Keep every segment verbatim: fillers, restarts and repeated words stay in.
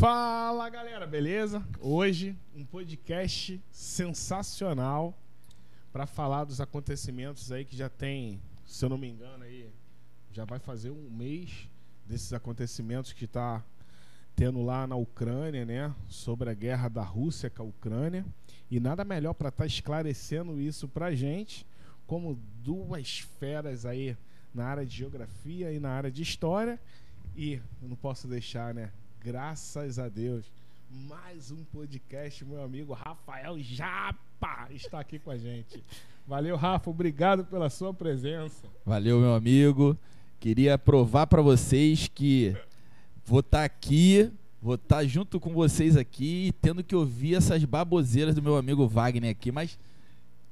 Fala galera, beleza? Hoje um podcast sensacional para falar dos acontecimentos aí que já tem, se eu não me engano aí, já vai fazer um mês desses acontecimentos que tá tendo lá na Ucrânia, né? Sobre a guerra da Rússia com a Ucrânia, e nada melhor para estar tá esclarecendo isso pra gente como duas feras aí na área de geografia e na área de história. E não posso deixar, né? Graças a Deus, mais um podcast, meu amigo Rafael Japa está aqui com a gente. Valeu, Rafa, obrigado pela sua presença. Valeu, meu amigo. Queria provar para vocês que vou estar tá aqui, vou estar tá junto com vocês aqui, tendo que ouvir essas baboseiras do meu amigo Wagner aqui, mas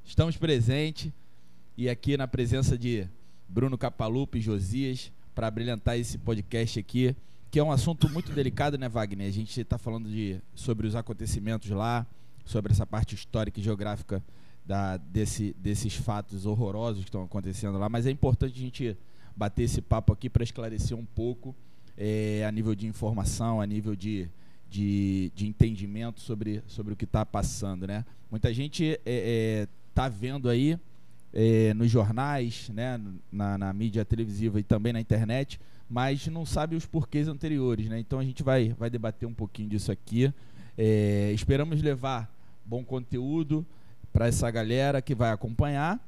estamos presentes e aqui na presença de Bruno Capalupo e Josias, para brilhantar esse podcast aqui, que é um assunto muito delicado, né, Wagner? A gente está falando de, sobre os acontecimentos lá, sobre essa parte histórica e geográfica da, desse, desses fatos horrorosos que estão acontecendo lá, mas é importante a gente bater esse papo aqui para esclarecer um pouco é, a nível de informação, a nível de, de, de entendimento sobre, sobre o que está passando, né? Muita gente está é, é, vendo aí É, nos jornais, né, na, na mídia televisiva e também na internet, mas não sabe os porquês anteriores, né? Então a gente vai, vai debater um pouquinho disso aqui. É, esperamos levar bom conteúdo para essa galera que vai acompanhar.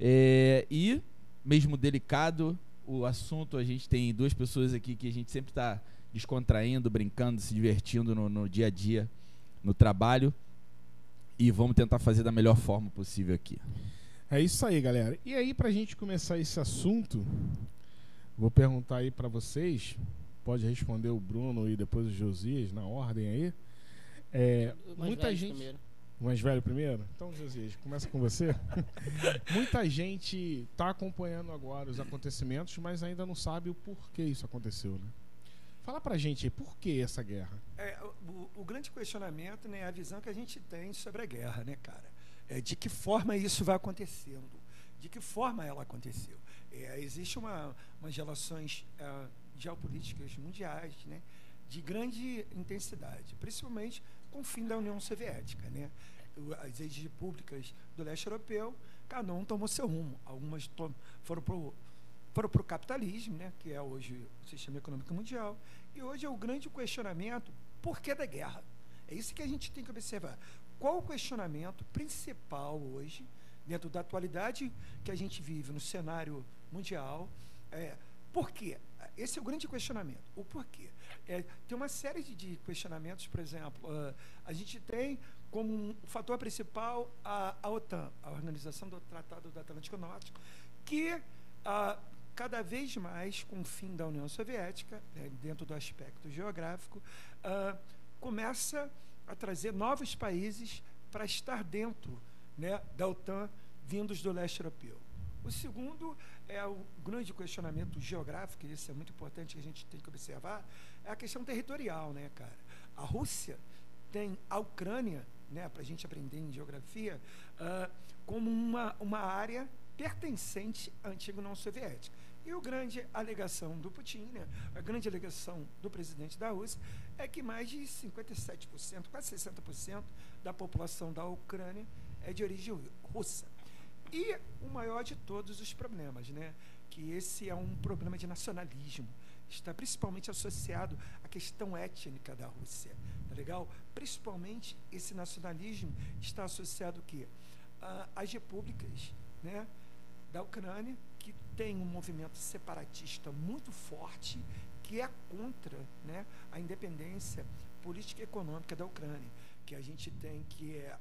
É, e, mesmo delicado, o assunto, a gente tem duas pessoas aqui que a gente sempre está descontraindo, brincando, se divertindo no, no dia a dia, no trabalho, e vamos tentar fazer da melhor forma possível aqui. É isso aí, galera. E aí, pra gente começar esse assunto, vou perguntar aí pra vocês, pode responder o Bruno e depois o Josias, na ordem aí. É, muita gente... Primeiro. O mais velho primeiro? Então, Josias, começa com você. Muita gente tá acompanhando agora os acontecimentos, mas ainda não sabe o porquê isso aconteceu, né? Fala pra gente aí, por que essa guerra? É, o, o grande questionamento, né, é a visão que a gente tem sobre a guerra, né, cara? É, de que forma isso vai acontecendo, de que forma ela aconteceu. É, existe uma, umas relações uh, geopolíticas mundiais, né, de grande intensidade, principalmente com o fim da União Soviética, né. As ex-repúblicas do leste europeu, cada um tomou seu rumo. Algumas foram para o capitalismo, né, que é hoje o sistema econômico mundial, e hoje é o grande questionamento, por que da guerra? É isso que a gente tem que observar. Qual o questionamento principal hoje, dentro da atualidade que a gente vive no cenário mundial? É, por quê? Esse é o grande questionamento, o porquê. É, tem uma série de, de questionamentos, por exemplo, uh, a gente tem como um fator principal a, a OTAN, a Organização do Tratado do Atlântico Norte, que uh, cada vez mais, com o fim da União Soviética, né, dentro do aspecto geográfico, uh, começa a trazer novos países para estar dentro, né, da OTAN, vindos do leste europeu. O segundo é o grande questionamento geográfico, e isso é muito importante, que a gente tem que observar, é a questão territorial, né, cara? A Rússia tem a Ucrânia, né, para a gente aprender em geografia, uh, como uma, uma área pertencente à antiga União Soviética. E a grande alegação do Putin, né, a grande alegação do presidente da Rússia, é que mais de cinquenta e sete por cento, quase sessenta por cento da população da Ucrânia é de origem russa. E o maior de todos os problemas, né, que esse é um problema de nacionalismo, está principalmente associado à questão étnica da Rússia, tá legal? Principalmente esse nacionalismo está associado ao quê? Ah, às repúblicas, né, da Ucrânia, que tem um movimento separatista muito forte, que é contra, né, a independência política e econômica da Ucrânia, que a gente tem, que é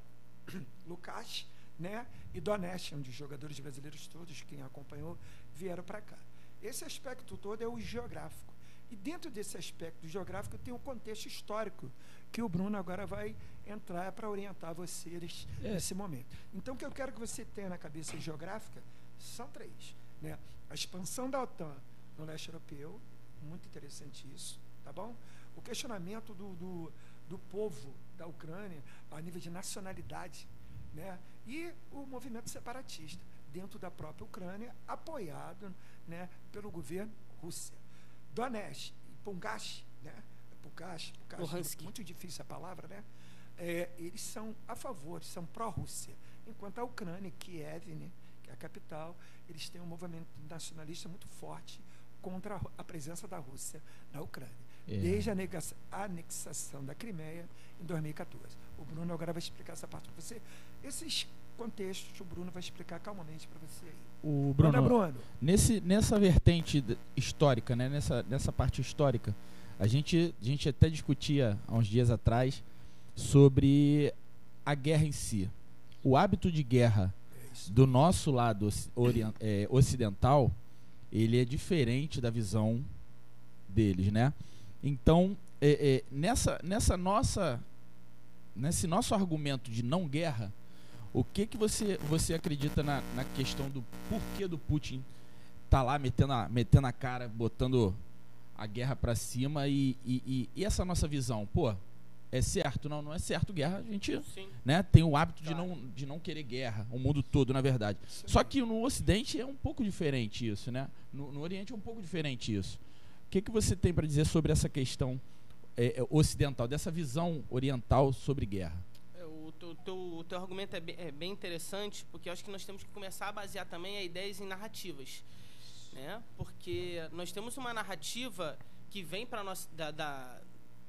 Luhansk, né, e Donetsk, onde os jogadores brasileiros todos, quem acompanhou, vieram para cá. Esse aspecto todo é o geográfico. E dentro desse aspecto geográfico tem um contexto histórico, que o Bruno agora vai entrar para orientar vocês nesse momento. Então, o que eu quero que você tenha na cabeça geográfica são três, né? A expansão da OTAN no leste europeu, muito interessante isso, tá bom? O questionamento do, do, do povo da Ucrânia a nível de nacionalidade, né? E o movimento separatista dentro da própria Ucrânia, apoiado, né, pelo governo Rússia. Donetsk e Pungash, né? Luhansk, Luhansk, muito difícil a palavra, né? É, eles são a favor, são pró-Rússia. Enquanto a Ucrânia, Kiev, né, que é a capital, eles têm um movimento nacionalista muito forte contra a presença da Rússia na Ucrânia. É. Desde a, a anexação da Crimeia em dois mil e quatorze. O Bruno agora vai explicar essa parte para você. Esses contextos o Bruno vai explicar calmamente para você aí. O Bruno, Bruno, Bruno. Nesse, nessa vertente histórica, né, nessa, nessa parte histórica, a gente, a gente até discutia há uns dias atrás sobre a guerra em si. O hábito de guerra é do nosso lado orient, é, ocidental, ele é diferente da visão deles, né? Então, é, é, nessa, nessa nossa, nesse nosso argumento de não guerra, o que que você, você acredita na, na questão do porquê do Putin tá lá metendo a, metendo a cara, botando a guerra para cima e, e, e essa nossa visão? Pô, é certo? Não, não é certo guerra. A gente, né, tem o hábito, claro, de, não, de não querer guerra, o mundo todo, na verdade. Sim. Só que no Ocidente é um pouco diferente isso, né? No, no Oriente é um pouco diferente isso. O que, que você tem para dizer sobre essa questão é, ocidental, dessa visão oriental sobre guerra? O teu, o teu argumento é bem, é bem interessante, porque eu acho que nós temos que começar a basear também a ideias em narrativas, né? Porque nós temos uma narrativa que vem para nós da, da,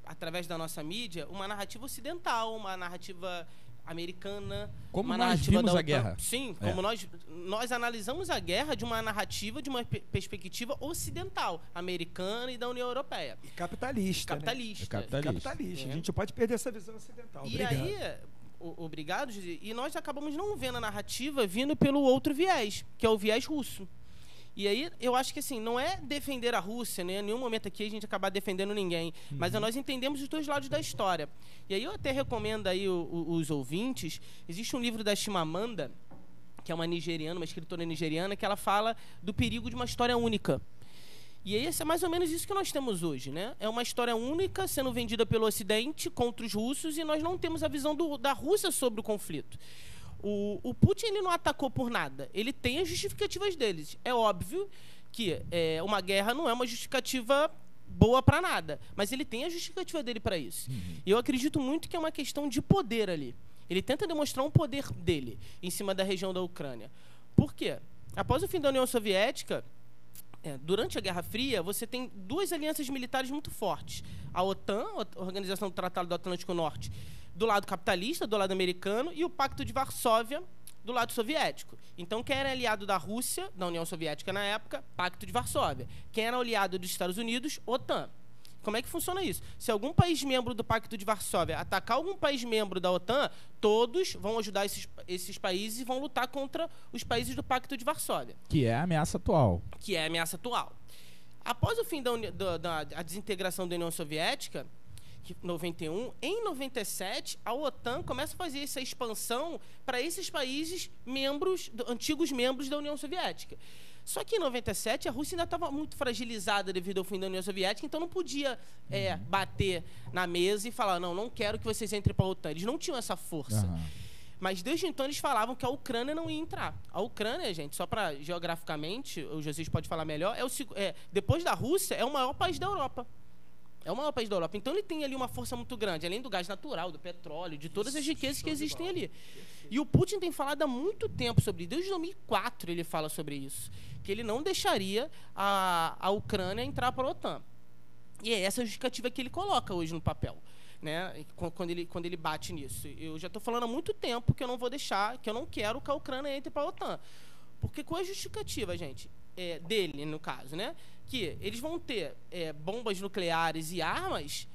através da nossa mídia, uma narrativa ocidental, uma narrativa americana, como uma nós narrativa vimos da, a guerra. Sim, como é. nós nós analisamos a guerra de uma narrativa, de uma perspectiva ocidental, americana e da União Europeia. E capitalista. Capitalista. Né? Capitalista. Capitalista. É. A gente pode perder essa visão ocidental. E Obrigado. aí Obrigado, José. E nós acabamos não vendo a narrativa vindo pelo outro viés, que é o viés russo. E aí, eu acho que assim, não é defender a Rússia, né? Em nenhum momento aqui a gente acaba defendendo ninguém, uhum. mas nós entendemos os dois lados da história. E aí eu até recomendo aí o, o, os ouvintes, existe um livro da Chimamanda, que é uma nigeriana, uma escritora nigeriana, que ela fala do perigo de uma história única. E aí, é mais ou menos isso que nós temos hoje, né? É uma história única sendo vendida pelo Ocidente contra os russos e nós não temos a visão do, da Rússia sobre o conflito. O, o Putin, ele não atacou por nada. Ele tem as justificativas deles. É óbvio que é, uma guerra não é uma justificativa boa para nada, mas ele tem a justificativa dele para isso. Uhum. E eu acredito muito que é uma questão de poder ali. Ele tenta demonstrar um poder dele em cima da região da Ucrânia. Por quê? Após o fim da União Soviética... É, durante a Guerra Fria, você tem duas alianças militares muito fortes. A OTAN, a Organização do Tratado do Atlântico Norte, do lado capitalista, do lado americano, e o Pacto de Varsóvia, do lado soviético. Então, quem era aliado da Rússia, da União Soviética na época, Pacto de Varsóvia. Quem era aliado dos Estados Unidos, OTAN. Como é que funciona isso? Se algum país membro do Pacto de Varsóvia atacar algum país membro da OTAN, todos vão ajudar esses, esses países e vão lutar contra os países do Pacto de Varsóvia. Que é a ameaça atual. Que é a ameaça atual. Após o fim da, da, da, da desintegração da União Soviética, em noventa e um, em noventa e sete, a OTAN começa a fazer essa expansão para esses países membros, antigos membros da União Soviética. Só que em noventa e sete a Rússia ainda estava muito fragilizada devido ao fim da União Soviética, então não podia é, bater na mesa e falar não, não quero que vocês entrem para a OTAN. Eles não tinham essa força. Uhum. Mas desde então eles falavam que a Ucrânia não ia entrar. A Ucrânia, gente, só para geograficamente, o Josias pode falar melhor, é o, é, depois da Rússia é o maior país da Europa. É o maior país da Europa. Então ele tem ali uma força muito grande, além do gás natural, do petróleo, de todas as riquezas que existem ali. E o Putin tem falado há muito tempo sobre isso. Desde dois mil e quatro ele fala sobre isso. Que ele não deixaria a, a Ucrânia entrar para a OTAN. E é essa justificativa que ele coloca hoje no papel, né? Quando ele, quando ele bate nisso. Eu já estou falando há muito tempo que eu não vou deixar, que eu não quero que a Ucrânia entre para a OTAN. Porque qual é a justificativa, gente? É, dele, no caso, né? Que eles vão ter é, bombas nucleares e armas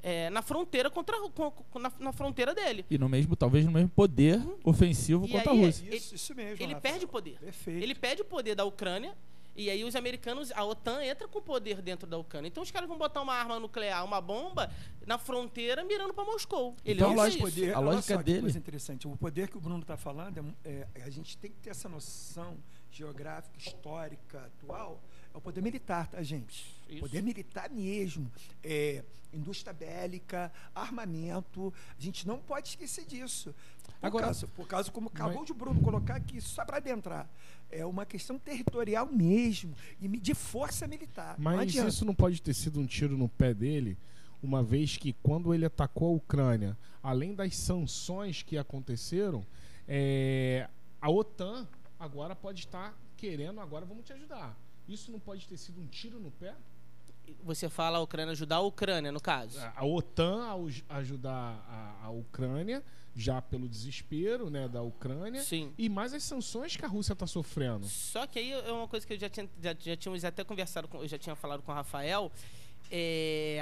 é, na fronteira contra com, com, na, na fronteira dele. E no mesmo, talvez no mesmo poder uhum. ofensivo e contra aí, a Rússia. Isso, isso mesmo. Ele Rafael. perde o poder. Perfeito. Ele perde o poder da Ucrânia e aí os americanos, a OTAN entra com o poder dentro da Ucrânia. Então os caras vão botar uma arma nuclear, uma bomba na fronteira mirando para Moscou. Ele então, lógico, isso. Poder, a lógica só, dele. Coisa interessante. O poder que o Bruno está falando, é, é, a gente tem que ter essa noção geográfica, histórica, atual, é o poder militar, tá, gente? Isso. Poder militar mesmo. É, indústria bélica, armamento. A gente não pode esquecer disso. Por Agora, caso, por causa, como acabou de Bruno colocar aqui, só para adentrar, é uma questão territorial mesmo, e de força militar. Mas isso não pode ter sido um tiro no pé dele, uma vez que quando ele atacou a Ucrânia, além das sanções que aconteceram, é, a OTAN agora pode estar querendo, agora vamos te ajudar. Isso não pode ter sido um tiro no pé? Você fala a Ucrânia ajudar a Ucrânia, no caso. A OTAN ajudar a Ucrânia, já pelo desespero, né, da Ucrânia. Sim. E mais as sanções que a Rússia está sofrendo. Só que aí é uma coisa que eu já tinha, já, já tínhamos até conversado, com, eu já tinha falado com o Rafael. É,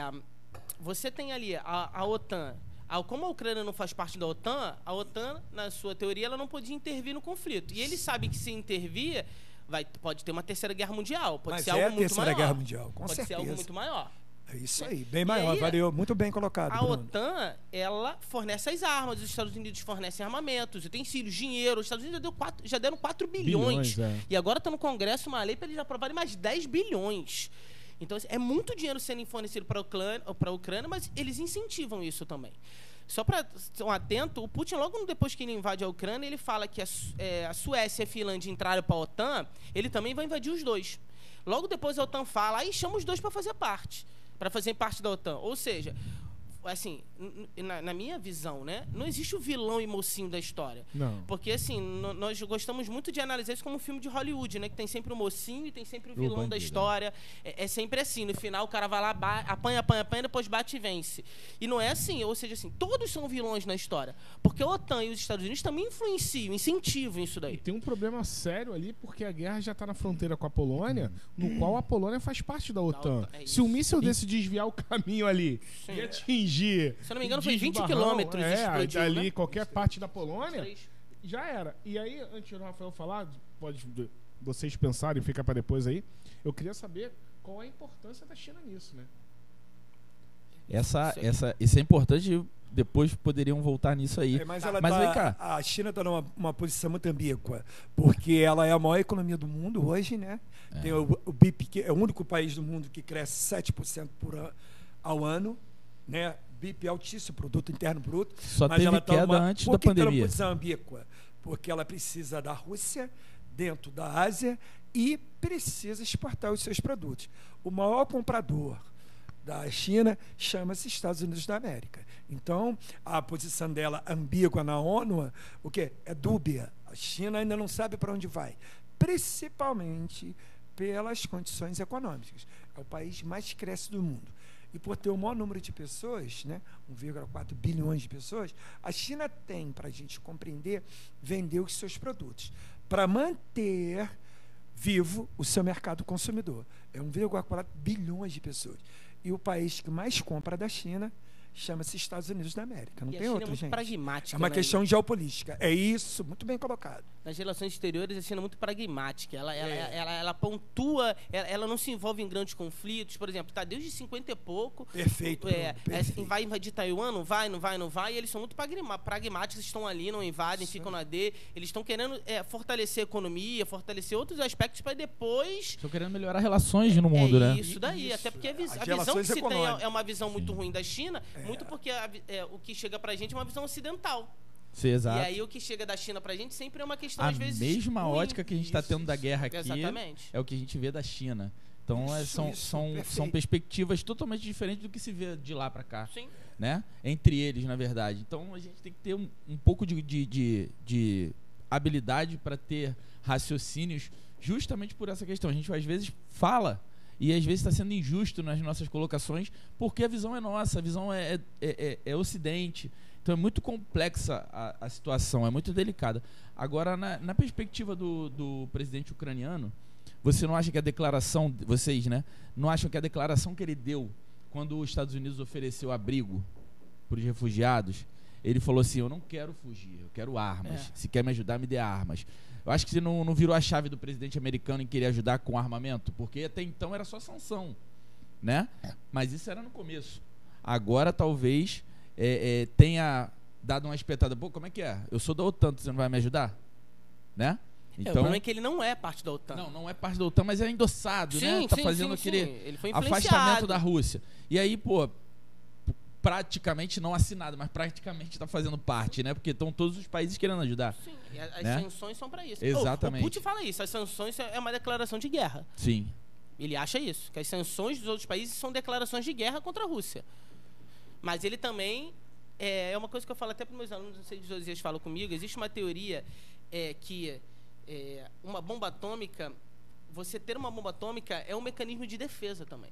você tem ali a, a OTAN. A, como a Ucrânia não faz parte da OTAN, a OTAN, na sua teoria, ela não podia intervir no conflito. E eles sabem que se intervir... Vai, pode ter uma terceira guerra mundial, pode Mas ser algo é muito maior. terceira guerra mundial, com pode certeza. Pode ser algo muito maior. É isso aí, bem e maior, aí, variou, muito bem colocado. A Bruno. OTAN, ela fornece as armas, os Estados Unidos fornecem armamentos, utensílios, dinheiro. Os Estados Unidos já, deu quatro, já deram quatro bilhões. bilhões, é. E agora está no Congresso uma lei para eles aprovarem mais dez bilhões. Então, é muito dinheiro sendo fornecido para a Ucrânia, mas eles incentivam isso também. Só para ser atento, o Putin, logo depois que ele invade a Ucrânia, ele fala que a, é, a Suécia e a Finlândia entraram para a OTAN, ele também vai invadir os dois. Logo depois a OTAN fala, aí chama os dois para fazer parte, para fazer parte da OTAN. Ou seja, assim, na, na minha visão, né, não existe o vilão e mocinho da história. Não. Porque, assim, nós gostamos muito de analisar isso como um filme de Hollywood, né, que tem sempre o mocinho e tem sempre o vilão bandido, da história. Né? É, é sempre assim, no final o cara vai lá, apanha, apanha, apanha, depois bate e vence. E não é assim, ou seja, assim, todos são vilões na história. Porque a OTAN e os Estados Unidos também influenciam, incentivam isso daí. E tem um problema sério ali, porque a guerra já está na fronteira com a Polônia, no hum. qual a Polônia faz parte da OTAN. Da OTAN é Se o míssil desse desviar o caminho ali Sim, e atingir Se eu não me engano, foi vinte quilômetros. É, dali, né? Qualquer parte da Polônia, já era. E aí, antes do Rafael falar, pode vocês pensarem, fica para depois aí. Eu queria saber qual é a importância da China nisso, né? Essa, essa, isso é importante, depois poderiam voltar nisso aí. É, mas ela mas tá, vem cá. A China está numa uma posição muito ambígua, porque ela é a maior economia do mundo hoje, né? É. Tem o, o B I P, que é o único país do mundo que cresce sete por cento por an, ao ano, né? B I P altíssimo, produto interno bruto. Só mas teve ela tá queda uma... antes da pandemia. Por que ela precisa ambígua? Porque ela precisa da Rússia dentro da Ásia e precisa exportar os seus produtos. O maior comprador da China chama-se Estados Unidos da América. Então, a posição dela ambígua na ONU, o quê? É dúbia. A China ainda não sabe para onde vai. Principalmente pelas condições econômicas. É o país mais cresce do mundo. E por ter o maior número de pessoas, né, um vírgula quatro bilhões de pessoas, a China tem, para a gente compreender, vender os seus produtos, para manter vivo o seu mercado consumidor. É um vírgula quatro bilhões de pessoas. E o país que mais compra da China chama-se Estados Unidos da América. Não e tem outro, gente. É muito pragmática. É uma né? questão geopolítica. É isso, muito bem colocado. Nas relações exteriores, a China é muito pragmática. Ela, é. ela, ela, ela pontua, ela, ela não se envolve em grandes conflitos. Por exemplo, está desde cinquenta e pouco. Perfeito. É, Bruno, perfeito. É, vai invadir Taiwan? Não vai, não vai, não vai. E eles são muito pragmáticos, estão ali, não invadem, Sim. ficam na D. Eles estão querendo é, fortalecer a economia, fortalecer outros aspectos para depois... Estão querendo melhorar relações no mundo, é né? isso daí. Isso. Até porque a, vis a visão que se tem é uma visão Sim. muito ruim da China, é. muito porque a, é, o que chega pra gente é uma visão ocidental. Sim, exato. E aí o que chega da China pra gente sempre é uma questão, a às vezes... A mesma ruim. ótica que a gente está tendo da guerra aqui Exatamente. é o que a gente vê da China. Então isso, é, são, isso, são, são perspectivas totalmente diferentes do que se vê de lá pra cá. Sim. Né? Entre eles, na verdade. Então a gente tem que ter um, um pouco de, de, de, de habilidade para ter raciocínios justamente por essa questão. A gente às vezes fala... E às vezes está sendo injusto nas nossas colocações, porque a visão é nossa, a visão é, é, é, é ocidente. Então é muito complexa a, a situação, é muito delicada. Agora, na, na perspectiva do, do presidente ucraniano, você não acha que a declaração, vocês, né, não acham que a declaração que ele deu quando os Estados Unidos ofereceu abrigo para os refugiados, ele falou assim, eu não quero fugir, eu quero armas. É. Se quer me ajudar, me dê armas. Eu acho que você não, não virou a chave do presidente americano em querer ajudar com armamento, porque até então era só sanção, né? Mas isso era no começo. Agora talvez é, é, tenha dado uma espetada. Pô, como é que é? Eu sou da OTAN, você não vai me ajudar? Né? Então, é, o problema é que ele não é parte da OTAN. Não, não é parte da OTAN, mas é endossado, sim, né? Está fazendo aquele afastamento da Rússia. E aí, pô, praticamente não assinado, mas praticamente está fazendo parte, né? Porque estão todos os países querendo ajudar. Sim, e as né? sanções são para isso. Exatamente. O Putin fala isso, as sanções é uma declaração de guerra. Sim. Ele acha isso, que as sanções dos outros países são declarações de guerra contra a Rússia. Mas ele também... É, é uma coisa que eu falo até para os meus alunos, não sei se Josias fala comigo, existe uma teoria é, que é, uma bomba atômica... Você ter uma bomba atômica é um mecanismo de defesa também.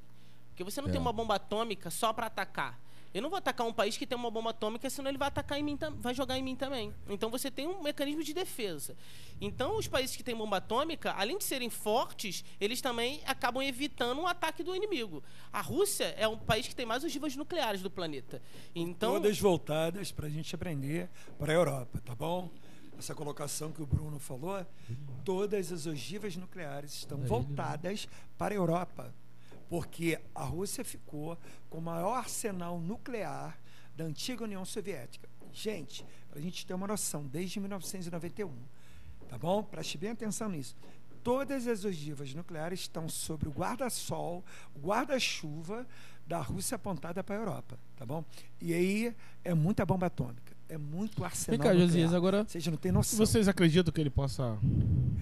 Porque você não é. tem uma bomba atômica só para atacar. Eu não vou atacar um país que tem uma bomba atômica, senão ele vai atacar em mim, vai jogar em mim também. Então você tem um mecanismo de defesa. Então os países que têm bomba atômica, além de serem fortes, eles também acabam evitando um ataque do inimigo. A Rússia é um país que tem mais ogivas nucleares do planeta. Então... Todas voltadas para a gente aprender para a Europa, tá bom? Essa colocação que o Bruno falou, todas as ogivas nucleares estão voltadas para a Europa, porque a Rússia ficou com o maior arsenal nuclear da antiga União Soviética. Gente, para a gente ter uma noção, desde mil novecentos e noventa e um, tá bom? Preste bem atenção nisso. Todas as ogivas nucleares estão sobre o guarda-sol, guarda-chuva da Rússia apontada para a Europa, tá bom? E aí é muita bomba atômica. É muito arsenal. Vem cá, Josias, agora. Vocês não têm noção. Vocês acreditam que ele possa.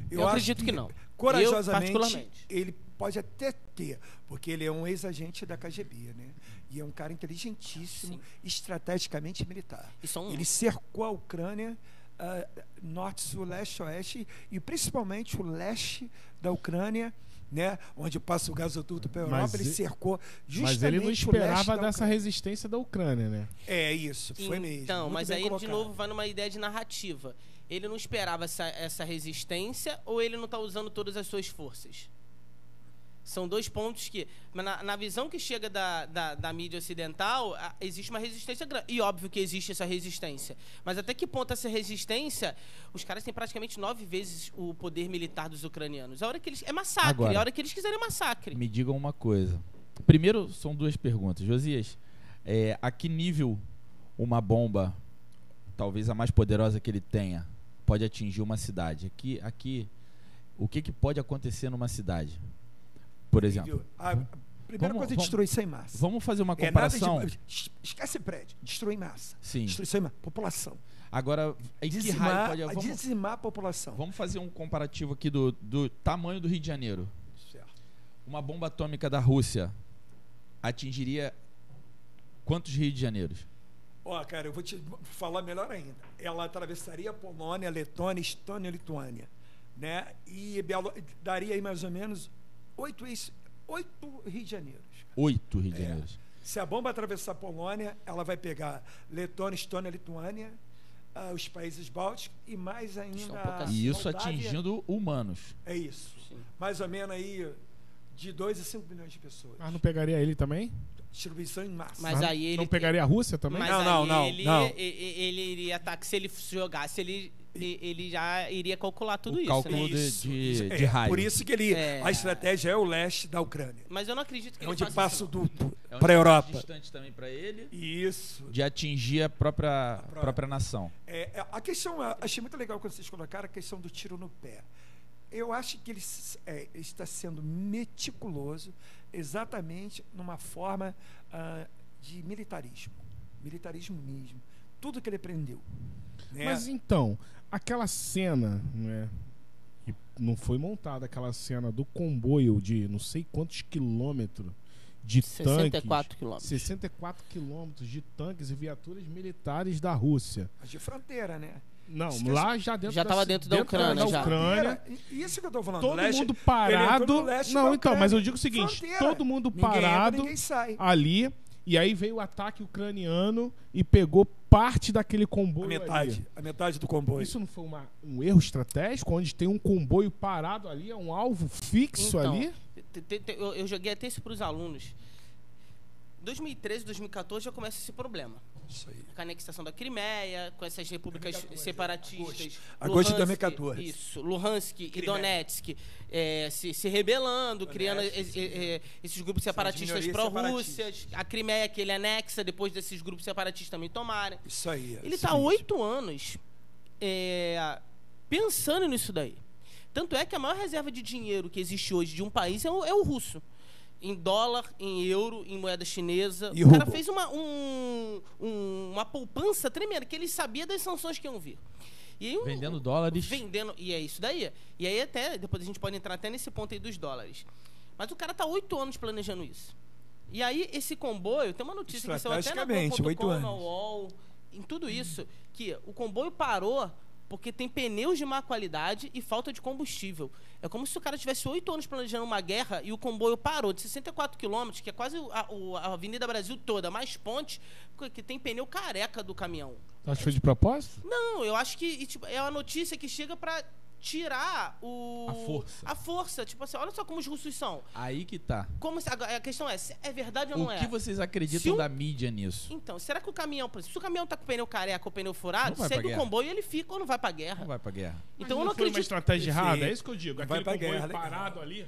Eu, eu acredito que, que não. Corajosamente, eu, ele pode até ter, porque ele é um ex-agente da K G B, né? E é um cara inteligentíssimo, Sim. estrategicamente militar. E só um... Ele cercou a Ucrânia, uh, norte, sul, leste, oeste, e principalmente o leste da Ucrânia. Né? Onde passa o gasoduto para a Europa, mas ele cercou justamente. Mas ele não esperava dessa resistência da Ucrânia, né? É isso, foi mesmo. Então, mas aí colocado. De novo vai numa ideia de narrativa. Ele não esperava essa, essa resistência ou ele não está usando todas as suas forças? São dois pontos que, na, na visão que chega da, da, da mídia ocidental, a, existe uma resistência grande. E óbvio que existe essa resistência. Mas até que ponto essa resistência... Os caras têm praticamente nove vezes o poder militar dos ucranianos. A hora que eles, é massacre. Agora, a hora que eles quiserem é massacre. Me digam uma coisa. Primeiro, são duas perguntas. Josias, é, a que nível uma bomba, talvez a mais poderosa que ele tenha, pode atingir uma cidade? Aqui, aqui o que, que pode acontecer numa cidade? Por exemplo. A primeira vamos, coisa é destruir vamos, sem massa. Vamos fazer uma comparação. É nada de, esquece prédio, destruir massa. Sim. Destruir sem massa. População. Agora, em dizimar, que raio pode vamos, dizimar a população. Vamos fazer um comparativo aqui do, do tamanho do Rio de Janeiro. Certo. Uma bomba atômica da Rússia atingiria quantos Rio de Janeiros? Ó, oh, cara, eu vou te falar melhor ainda. Ela atravessaria a Polônia, Letônia, Estônia e Lituânia. Né? E Belo, daria aí mais ou menos. Oito, oito Rio de Janeiros. Oito Rio de Janeiros. É. Se a bomba atravessar a Polônia, ela vai pegar Letônia, Estônia, Lituânia, uh, os países bálticos e mais ainda... E isso atingindo humanos. É isso. Sim. Mais ou menos aí de dois a cinco milhões de pessoas. Mas não pegaria ele também? Distribuição em massa. Mas mas aí ele não pegaria a Rússia também? Mas não, não, não, ele, não. Ele iria atacar, se ele jogasse, ele... E ele já iria calcular tudo o isso. Cálculo né? de, de, de é, raio. Por isso que ele, é. a estratégia é o leste da Ucrânia. Mas eu não acredito que é ele onde passa do é para a Europa. É distante também para ele. Isso. De atingir a própria, a própria. própria nação. É, a questão, achei muito legal quando vocês colocaram a questão do tiro no pé. Eu acho que ele é, está sendo meticuloso, exatamente numa forma uh, de militarismo, militarismo mesmo. Tudo que ele aprendeu. Né? Mas então, aquela cena, né, que não foi montada, aquela cena do comboio de não sei quantos quilômetros de sessenta e quatro tanques. Quilômetros. sessenta e quatro quilômetros de tanques e viaturas militares da Rússia. Mas de fronteira, né? Não, Esqueci. lá já dentro já da, tava dentro da dentro Ucrânia. Da já. Ucrânia e isso que eu tô falando. Todo leste, mundo parado. Não, então, mas eu digo o seguinte, fronteira. todo mundo ninguém parado entra, sai. ali. E aí veio o ataque ucraniano e pegou parte daquele comboio. A metade, ali. a metade do comboio. Isso não foi uma, um erro estratégico? Onde tem um comboio parado ali, é um alvo fixo então, ali? Te, te, eu, eu joguei até isso para os alunos. dois mil e treze, dois mil e quatorze já começa esse problema. Isso aí. Com a anexação da Crimeia, com essas repúblicas dois mil e quatorze, separatistas. Agosto de dois mil e quatorze. Isso, Luhansk Crimeia. e Donetsk é, se, se rebelando, Donetsk, criando é, é, esses grupos separatistas pró-Rússias. A Crimeia que ele anexa depois desses grupos separatistas também tomarem. Isso aí. É, ele está há oito anos é, pensando nisso daí. Tanto é que a maior reserva de dinheiro que existe hoje de um país é o, é o russo. Em dólar, em euro, em moeda chinesa. E o cara fez uma, um, um, uma poupança tremenda, que ele sabia das sanções que iam vir. E aí, um, vendendo dólares. Vendendo, e é isso daí. E aí até, depois a gente pode entrar até nesse ponto aí dos dólares. Mas o cara tá oito anos planejando isso. E aí, esse comboio, tem uma notícia que saiu até na Globo ponto com, na U O L, em tudo isso, que o comboio parou porque tem pneus de má qualidade e falta de combustível. É como se o cara tivesse oito anos planejando uma guerra e o comboio parou de sessenta e quatro quilômetros, que é quase a, a Avenida Brasil toda, mais ponte, que tem pneu careca do caminhão. Acho que foi de propósito? Não, eu acho que tipo, é uma notícia que chega para tirar o... A força. A força. Tipo assim, olha só como os russos são. Aí que tá. Como, a questão é, é verdade ou não é? O que vocês acreditam da mídia nisso? Então, será que o caminhão... Se o caminhão tá com o pneu careca ou o pneu furado, segue o comboio e ele fica ou não vai pra guerra. Não vai pra guerra. Então eu não acredito... Foi uma estratégia errada, é isso que eu digo. Aquele comboio parado ali...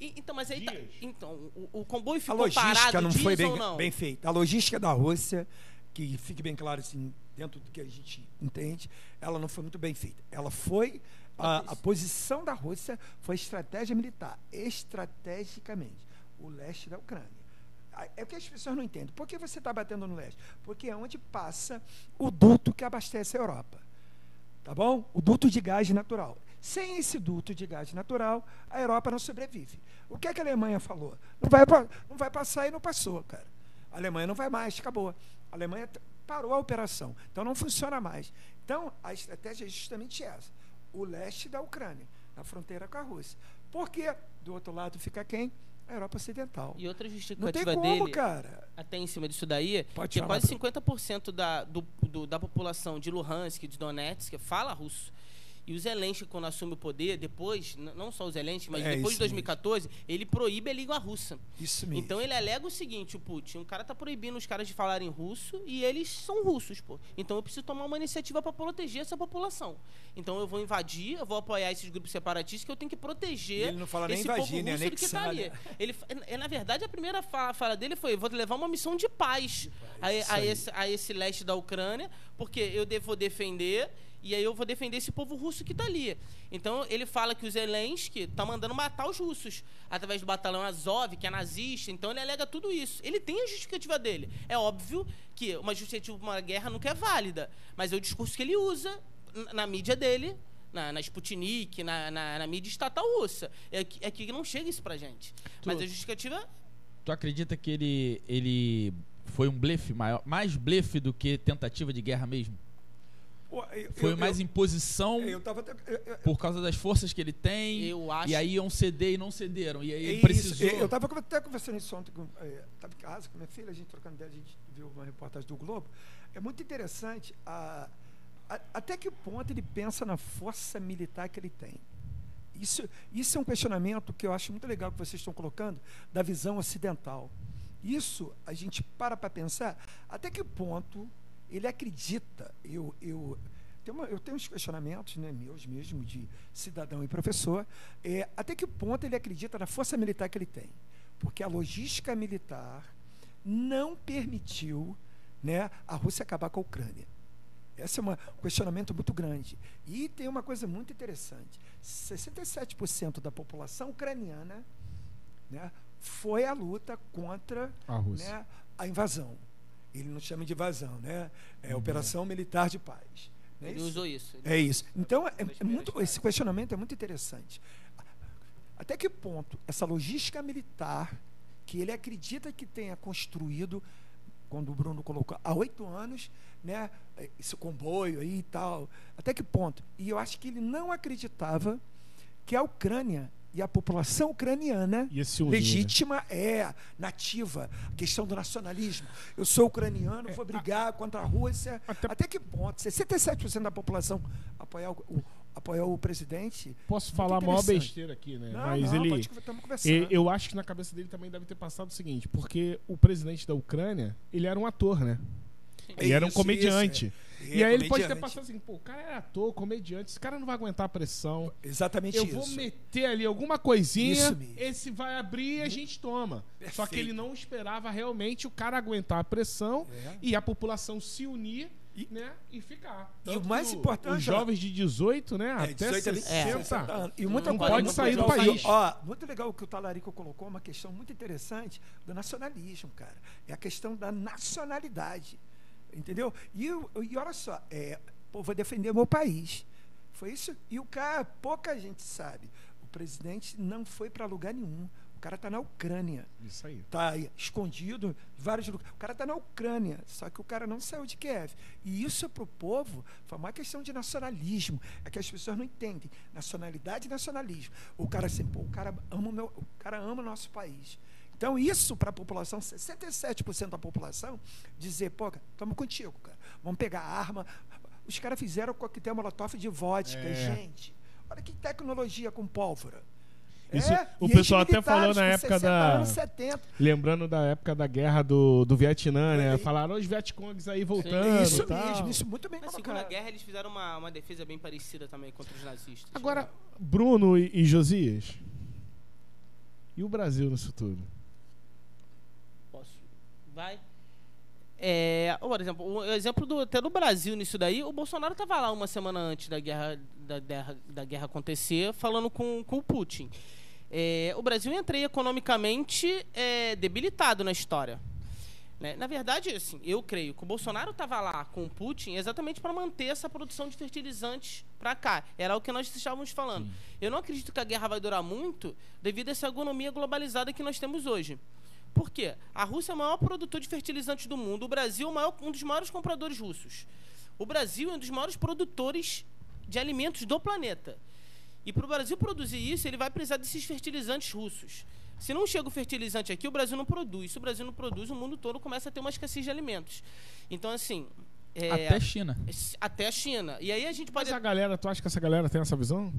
Então, mas aí tá, então, o, o comboio ficou parado, não foi bem, bem feito. A logística da Rússia, que fique bem claro assim, dentro do que a gente entende, ela não foi muito bem feita. Ela foi... A, a posição da Rússia foi estratégia militar, estrategicamente, o leste da Ucrânia. É o que as pessoas não entendem. Por que você está batendo no leste? Porque é onde passa o duto que abastece a Europa. Tá bom? O duto de gás natural. Sem esse duto de gás natural, a Europa não sobrevive. O que é que a Alemanha falou? Não vai, não vai passar e não passou, cara. A Alemanha não vai mais, acabou. A Alemanha parou a operação, então não funciona mais. Então, a estratégia é justamente essa. O leste da Ucrânia, na fronteira com a Rússia. Porque do outro lado fica quem? A Europa Ocidental. E outra justificativa como, dele, cara. Até em cima disso daí, Pode que quase cinquenta por cento da, do, do, da população de Luhansk, de Donetsk, fala russo. E o Zelensky, quando assume o poder, depois, não só o Zelensky, mas é depois de dois mil e quatorze, mesmo. Ele proíbe a língua russa. Isso mesmo. Então ele alega o seguinte, o Putin, um cara tá proibindo os caras de falarem russo e eles são russos, pô. Então eu preciso tomar uma iniciativa para proteger essa população. Então eu vou invadir, eu vou apoiar esses grupos separatistas que eu tenho que proteger. E ele não fala nem invadir, nem anexar. Ele, na verdade, a primeira fala, fala dele foi, vou levar uma missão de paz, de paz a, a, esse, a esse leste da Ucrânia, porque eu vou defender... E aí eu vou defender esse povo russo que está ali. Então, ele fala que o Zelensky está mandando matar os russos, através do batalhão Azov, que é nazista. Então, ele alega tudo isso. Ele tem a justificativa dele. É óbvio que uma justificativa para uma guerra nunca é válida, mas é o discurso que ele usa na, na mídia dele, na, na Sputnik, na, na, na mídia estatal russa. É que, é que não chega isso para gente. Tu, mas a justificativa... Tu acredita que ele, ele foi um blefe maior, mais blefe do que tentativa de guerra mesmo? Foi mais eu, imposição eu tava, eu, eu, por causa das forças que ele tem, eu acho. E aí iam ceder e não cederam. E aí ele precisou. Eu estava até conversando isso ontem, estava em casa com minha filha, a gente trocando ideia, a gente viu uma reportagem do Globo. É muito interessante a, a, até que ponto ele pensa na força militar que ele tem. Isso, isso é um questionamento que eu acho muito legal que vocês estão colocando, da visão ocidental. Isso a gente para para pensar até que ponto. Ele acredita, eu, eu, tenho uma, eu tenho uns questionamentos, né, meus mesmo, de cidadão e professor, é, até que ponto ele acredita na força militar que ele tem. Porque a logística militar não permitiu, né, a Rússia acabar com a Ucrânia. Esse é uma, um questionamento muito grande. E tem uma coisa muito interessante, sessenta e sete por cento da população ucraniana, né, foi à luta contra a Rússia, né, a invasão. Ele não chama de invasão, né? É operação militar de paz. Ele isso? usou isso. Ele é isso. Então, é, é muito, esse questionamento é muito interessante. Até que ponto essa logística militar que ele acredita que tenha construído, quando o Bruno colocou, há oito anos, né? Esse comboio aí e tal. Até que ponto? E eu acho que ele não acreditava que a Ucrânia e a população ucraniana legítima é nativa, a questão do nacionalismo. Eu sou ucraniano, vou brigar contra a Rússia. Até, até que ponto? sessenta e sete por cento da população apoiar o, o, apoiar o presidente. Posso falar a maior besteira aqui, né? Não, mas não, ele, pode, eu acho que na cabeça dele também deve ter passado o seguinte, porque o presidente da Ucrânia, ele era um ator, né? Ele isso, era um comediante. Isso, é. E, e aí é ele pode ter passado assim, pô, o cara é ator, comediante, esse cara não vai aguentar a pressão. Exatamente eu isso. Eu vou meter ali alguma coisinha, isso mesmo. Esse vai abrir e a gente toma. Perfeito. Só que ele não esperava realmente o cara aguentar a pressão é. E a população se unir e, né, e ficar. Tanto e o mais importante... Os jovens de dezoito, né, é, até sessenta, e muita não coisa, pode muito sair do país. Ó, muito legal o que o Talarico colocou, uma questão muito interessante do nacionalismo, cara. É a questão da nacionalidade. Entendeu? E, e olha só, é, pô, vou defender meu país. Foi isso? E o cara, pouca gente sabe. O presidente não foi para lugar nenhum. O O cara está na Ucrânia. Isso aí. Está escondido em vários lugares. O cara está na Ucrânia, só que o cara não saiu de Kiev. E isso é para o povo, foi uma questão de nacionalismo. É que as pessoas não entendem. Nacionalidade e nacionalismo. O cara assim, pô, o cara ama o, meu, o cara ama o nosso país. Então, isso para a população, sessenta e sete por cento da população, dizer, pô, cara, estamos contigo, cara. Vamos pegar a arma. Os caras fizeram coquetel molotov de vodka, é. Gente. Olha que tecnologia com pólvora. Isso, é, o pessoal até falou na época da... setenta. Lembrando da época da guerra do, do Vietnã, né? Falaram os Vietcongs aí voltando. Isso tal. Mesmo, isso muito bem. Na Segunda Guerra eles fizeram uma, uma defesa bem parecida também contra os nazistas. Agora, né? Bruno e, e Josias, e o Brasil nisso tudo? Posso? Vai? É, por exemplo, o exemplo do, até do Brasil nisso daí, o Bolsonaro estava lá uma semana antes da guerra, da, da, da guerra acontecer, falando com, com o Putin. É, o Brasil entrei economicamente é, debilitado na história. Né? Na verdade, assim, eu creio que o Bolsonaro estava lá com o Putin exatamente para manter essa produção de fertilizantes para cá. Era o que nós estávamos falando. Sim. Eu não acredito que a guerra vai durar muito devido a essa economia globalizada que nós temos hoje. Por quê? A Rússia é o maior produtor de fertilizantes do mundo. O Brasil é o maior, um dos maiores compradores russos. O Brasil é um dos maiores produtores de alimentos do planeta. E para o Brasil produzir isso, ele vai precisar desses fertilizantes russos. Se não chega o fertilizante aqui, o Brasil não produz. Se o Brasil não produz, o mundo todo começa a ter uma escassez de alimentos. Então, assim... É, até a China. Até a China. E aí a gente pode... Mas a galera, tu acha que essa galera tem essa visão?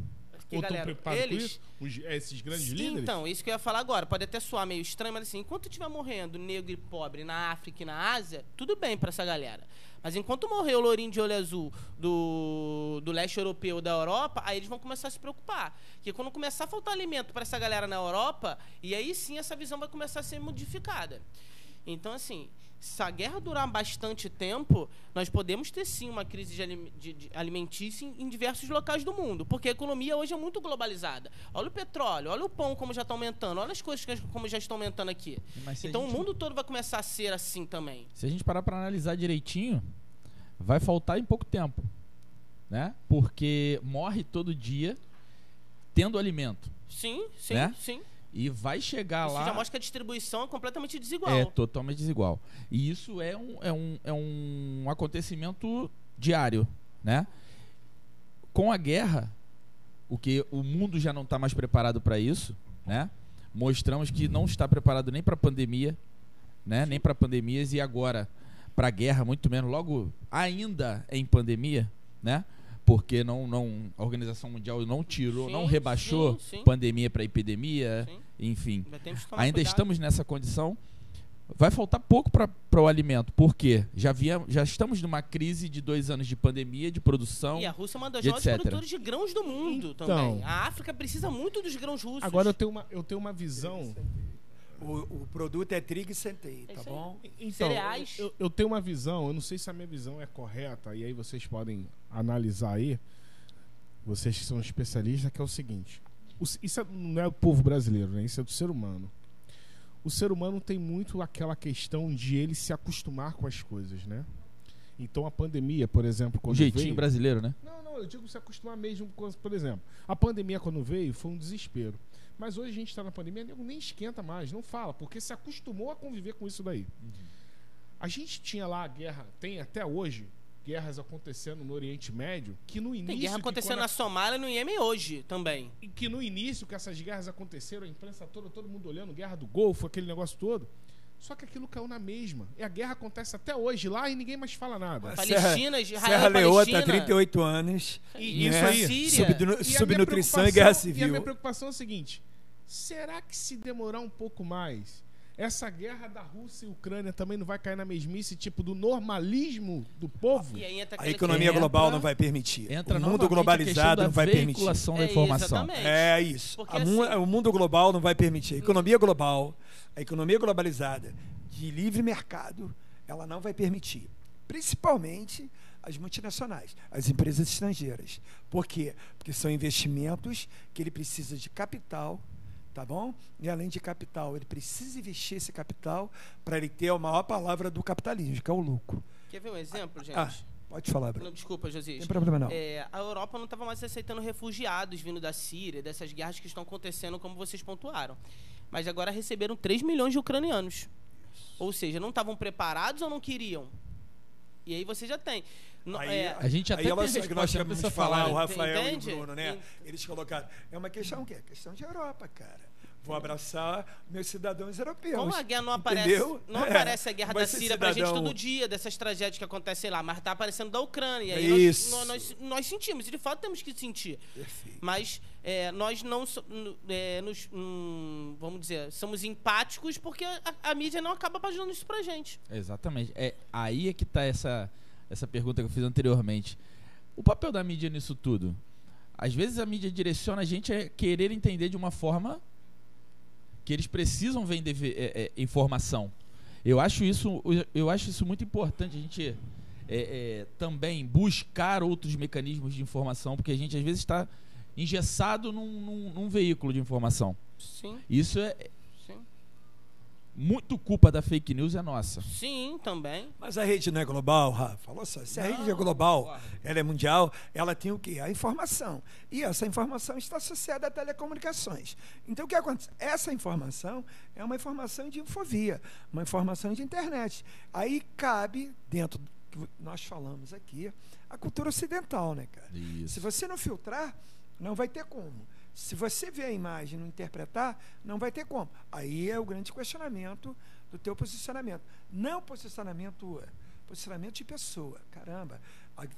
Que, ou estão preparados com isso? Os, esses grandes sim, líderes? Então, isso que eu ia falar agora. Pode até soar meio estranho, mas assim, enquanto estiver morrendo negro e pobre na África e na Ásia, tudo bem para essa galera. Mas enquanto morrer o lourinho de olho azul do, do leste europeu, da Europa, aí eles vão começar a se preocupar. Porque quando começar a faltar alimento para essa galera na Europa, e aí sim essa visão vai começar a ser modificada. Então, assim... Se a guerra durar bastante tempo, nós podemos ter, sim, uma crise de alimentícia em diversos locais do mundo, porque a economia hoje é muito globalizada. Olha o petróleo, olha o pão como já está aumentando, olha as coisas como já estão aumentando aqui. Então, gente... o mundo todo vai começar a ser assim também. Se a gente parar para analisar direitinho, vai faltar em pouco tempo, né? Porque morre todo dia tendo alimento. Sim, sim, né? Sim. E vai chegar isso lá... Isso já mostra que a distribuição é completamente desigual. É, totalmente desigual. E isso é um, é um, é um acontecimento diário, né? Com a guerra, o que o mundo já não está mais preparado para isso, né? Mostramos que não está preparado nem para a pandemia, né? Nem para pandemias, e agora para a guerra, muito menos. Logo, ainda em pandemia, né? Porque não, não, a Organização Mundial não tirou, sim, não rebaixou sim, sim. pandemia para epidemia, sim. Enfim. Ainda cuidado. Estamos nessa condição. Vai faltar pouco para o alimento. Por quê? Já, via, já estamos numa crise de dois anos de pandemia, de produção, e a Rússia é uma das maiores produtoras de grãos do mundo então, também. A África precisa muito dos grãos russos. Agora eu tenho uma, eu tenho uma visão... O, o produto é trigo e centeio, tá bom? Então, cereais. Eu, eu tenho uma visão, eu não sei se a minha visão é correta, e aí vocês podem analisar aí, vocês que são especialistas, que é o seguinte, o, isso é, não é o povo brasileiro, né? Isso é do ser humano. O ser humano tem muito aquela questão de ele se acostumar com as coisas, né? Então a pandemia, por exemplo... Quando o jeitinho veio, brasileiro, né? Não, não, eu digo se acostumar mesmo, com, por exemplo, a pandemia quando veio foi um desespero. Mas hoje a gente está na pandemia, nego nem esquenta mais, não fala, porque se acostumou a conviver com isso daí. Uhum. A gente tinha lá a guerra, tem até hoje, guerras acontecendo no Oriente Médio, que no início... Tem guerra acontecendo na a... Somália e no Iêmen hoje também. E que no início que essas guerras aconteceram, a imprensa toda, todo mundo olhando, guerra do Golfo, aquele negócio todo... Só que aquilo caiu na mesma. E a guerra acontece até hoje lá e ninguém mais fala nada. Palestina, Israel, Serra Leoa está há trinta e oito anos. E, isso aí. Síria. Subnu e subnutrição e guerra civil. E a minha preocupação é o seguinte. Será que se demorar um pouco mais, essa guerra da Rússia e Ucrânia também não vai cair na mesmice, tipo, do normalismo do povo? E aí a economia entra, global não vai permitir. Entra o mundo globalizado não vai permitir. A veiculação da informação. É, é isso. A mu assim, o mundo global não vai permitir. A economia global... A economia globalizada de livre mercado, ela não vai permitir. Principalmente as multinacionais, as empresas estrangeiras. Por quê? Porque são investimentos que ele precisa de capital, tá bom? E além de capital, ele precisa investir esse capital para ele ter a maior palavra do capitalismo, que é o lucro. Quer ver um exemplo, gente? Ah, pode falar, Bruno. Não, desculpa, Josias. Não tem problema, não. É, a Europa não estava mais aceitando refugiados vindo da Síria, dessas guerras que estão acontecendo, como vocês pontuaram. mas agora receberam três milhões de ucranianos. Ou seja, não estavam preparados ou não queriam? E aí você já tem. Aí, é, a gente até nós acabamos de falar, o Rafael Entende? e o Bruno, né? Ent... Eles colocaram. É uma questão que é questão de Europa, cara. Vou abraçar meus cidadãos europeus. Como a guerra não aparece, não aparece a guerra é, da Síria pra gente todo dia, dessas tragédias que acontecem lá, mas tá aparecendo da Ucrânia. E Isso. Nós, nós, nós sentimos, e de fato temos que sentir. Perfeito. Mas é, nós não é, nos, hum, vamos dizer, somos empáticos porque a, a mídia não acaba ajudando isso pra gente. Exatamente. É, aí é que tá essa, essa pergunta que eu fiz anteriormente. O papel da mídia nisso tudo? Às vezes a mídia direciona a gente a querer entender de uma forma... que eles precisam vender é, é, informação. Eu acho isso, eu acho isso muito importante, a gente é, é, também buscar outros mecanismos de informação, porque a gente às vezes está engessado num, num, num veículo de informação. Sim. Isso é... Sim. Muito culpa da fake news é nossa. Sim, também. Mas a rede não é global, Rafa? Olha só, se a não, rede é global, porra. ela é mundial, ela tem o quê? A informação. E essa informação está associada a telecomunicações. Então, o que acontece? Essa informação é uma informação de infovia, uma informação de internet. Aí cabe, dentro do que nós falamos aqui, a cultura ocidental, né, cara? Isso. Se você não filtrar, não vai ter como. Se você vê a imagem e não interpretar, não vai ter como. Aí é o grande questionamento do teu posicionamento. Não posicionamento, posicionamento de pessoa. Caramba,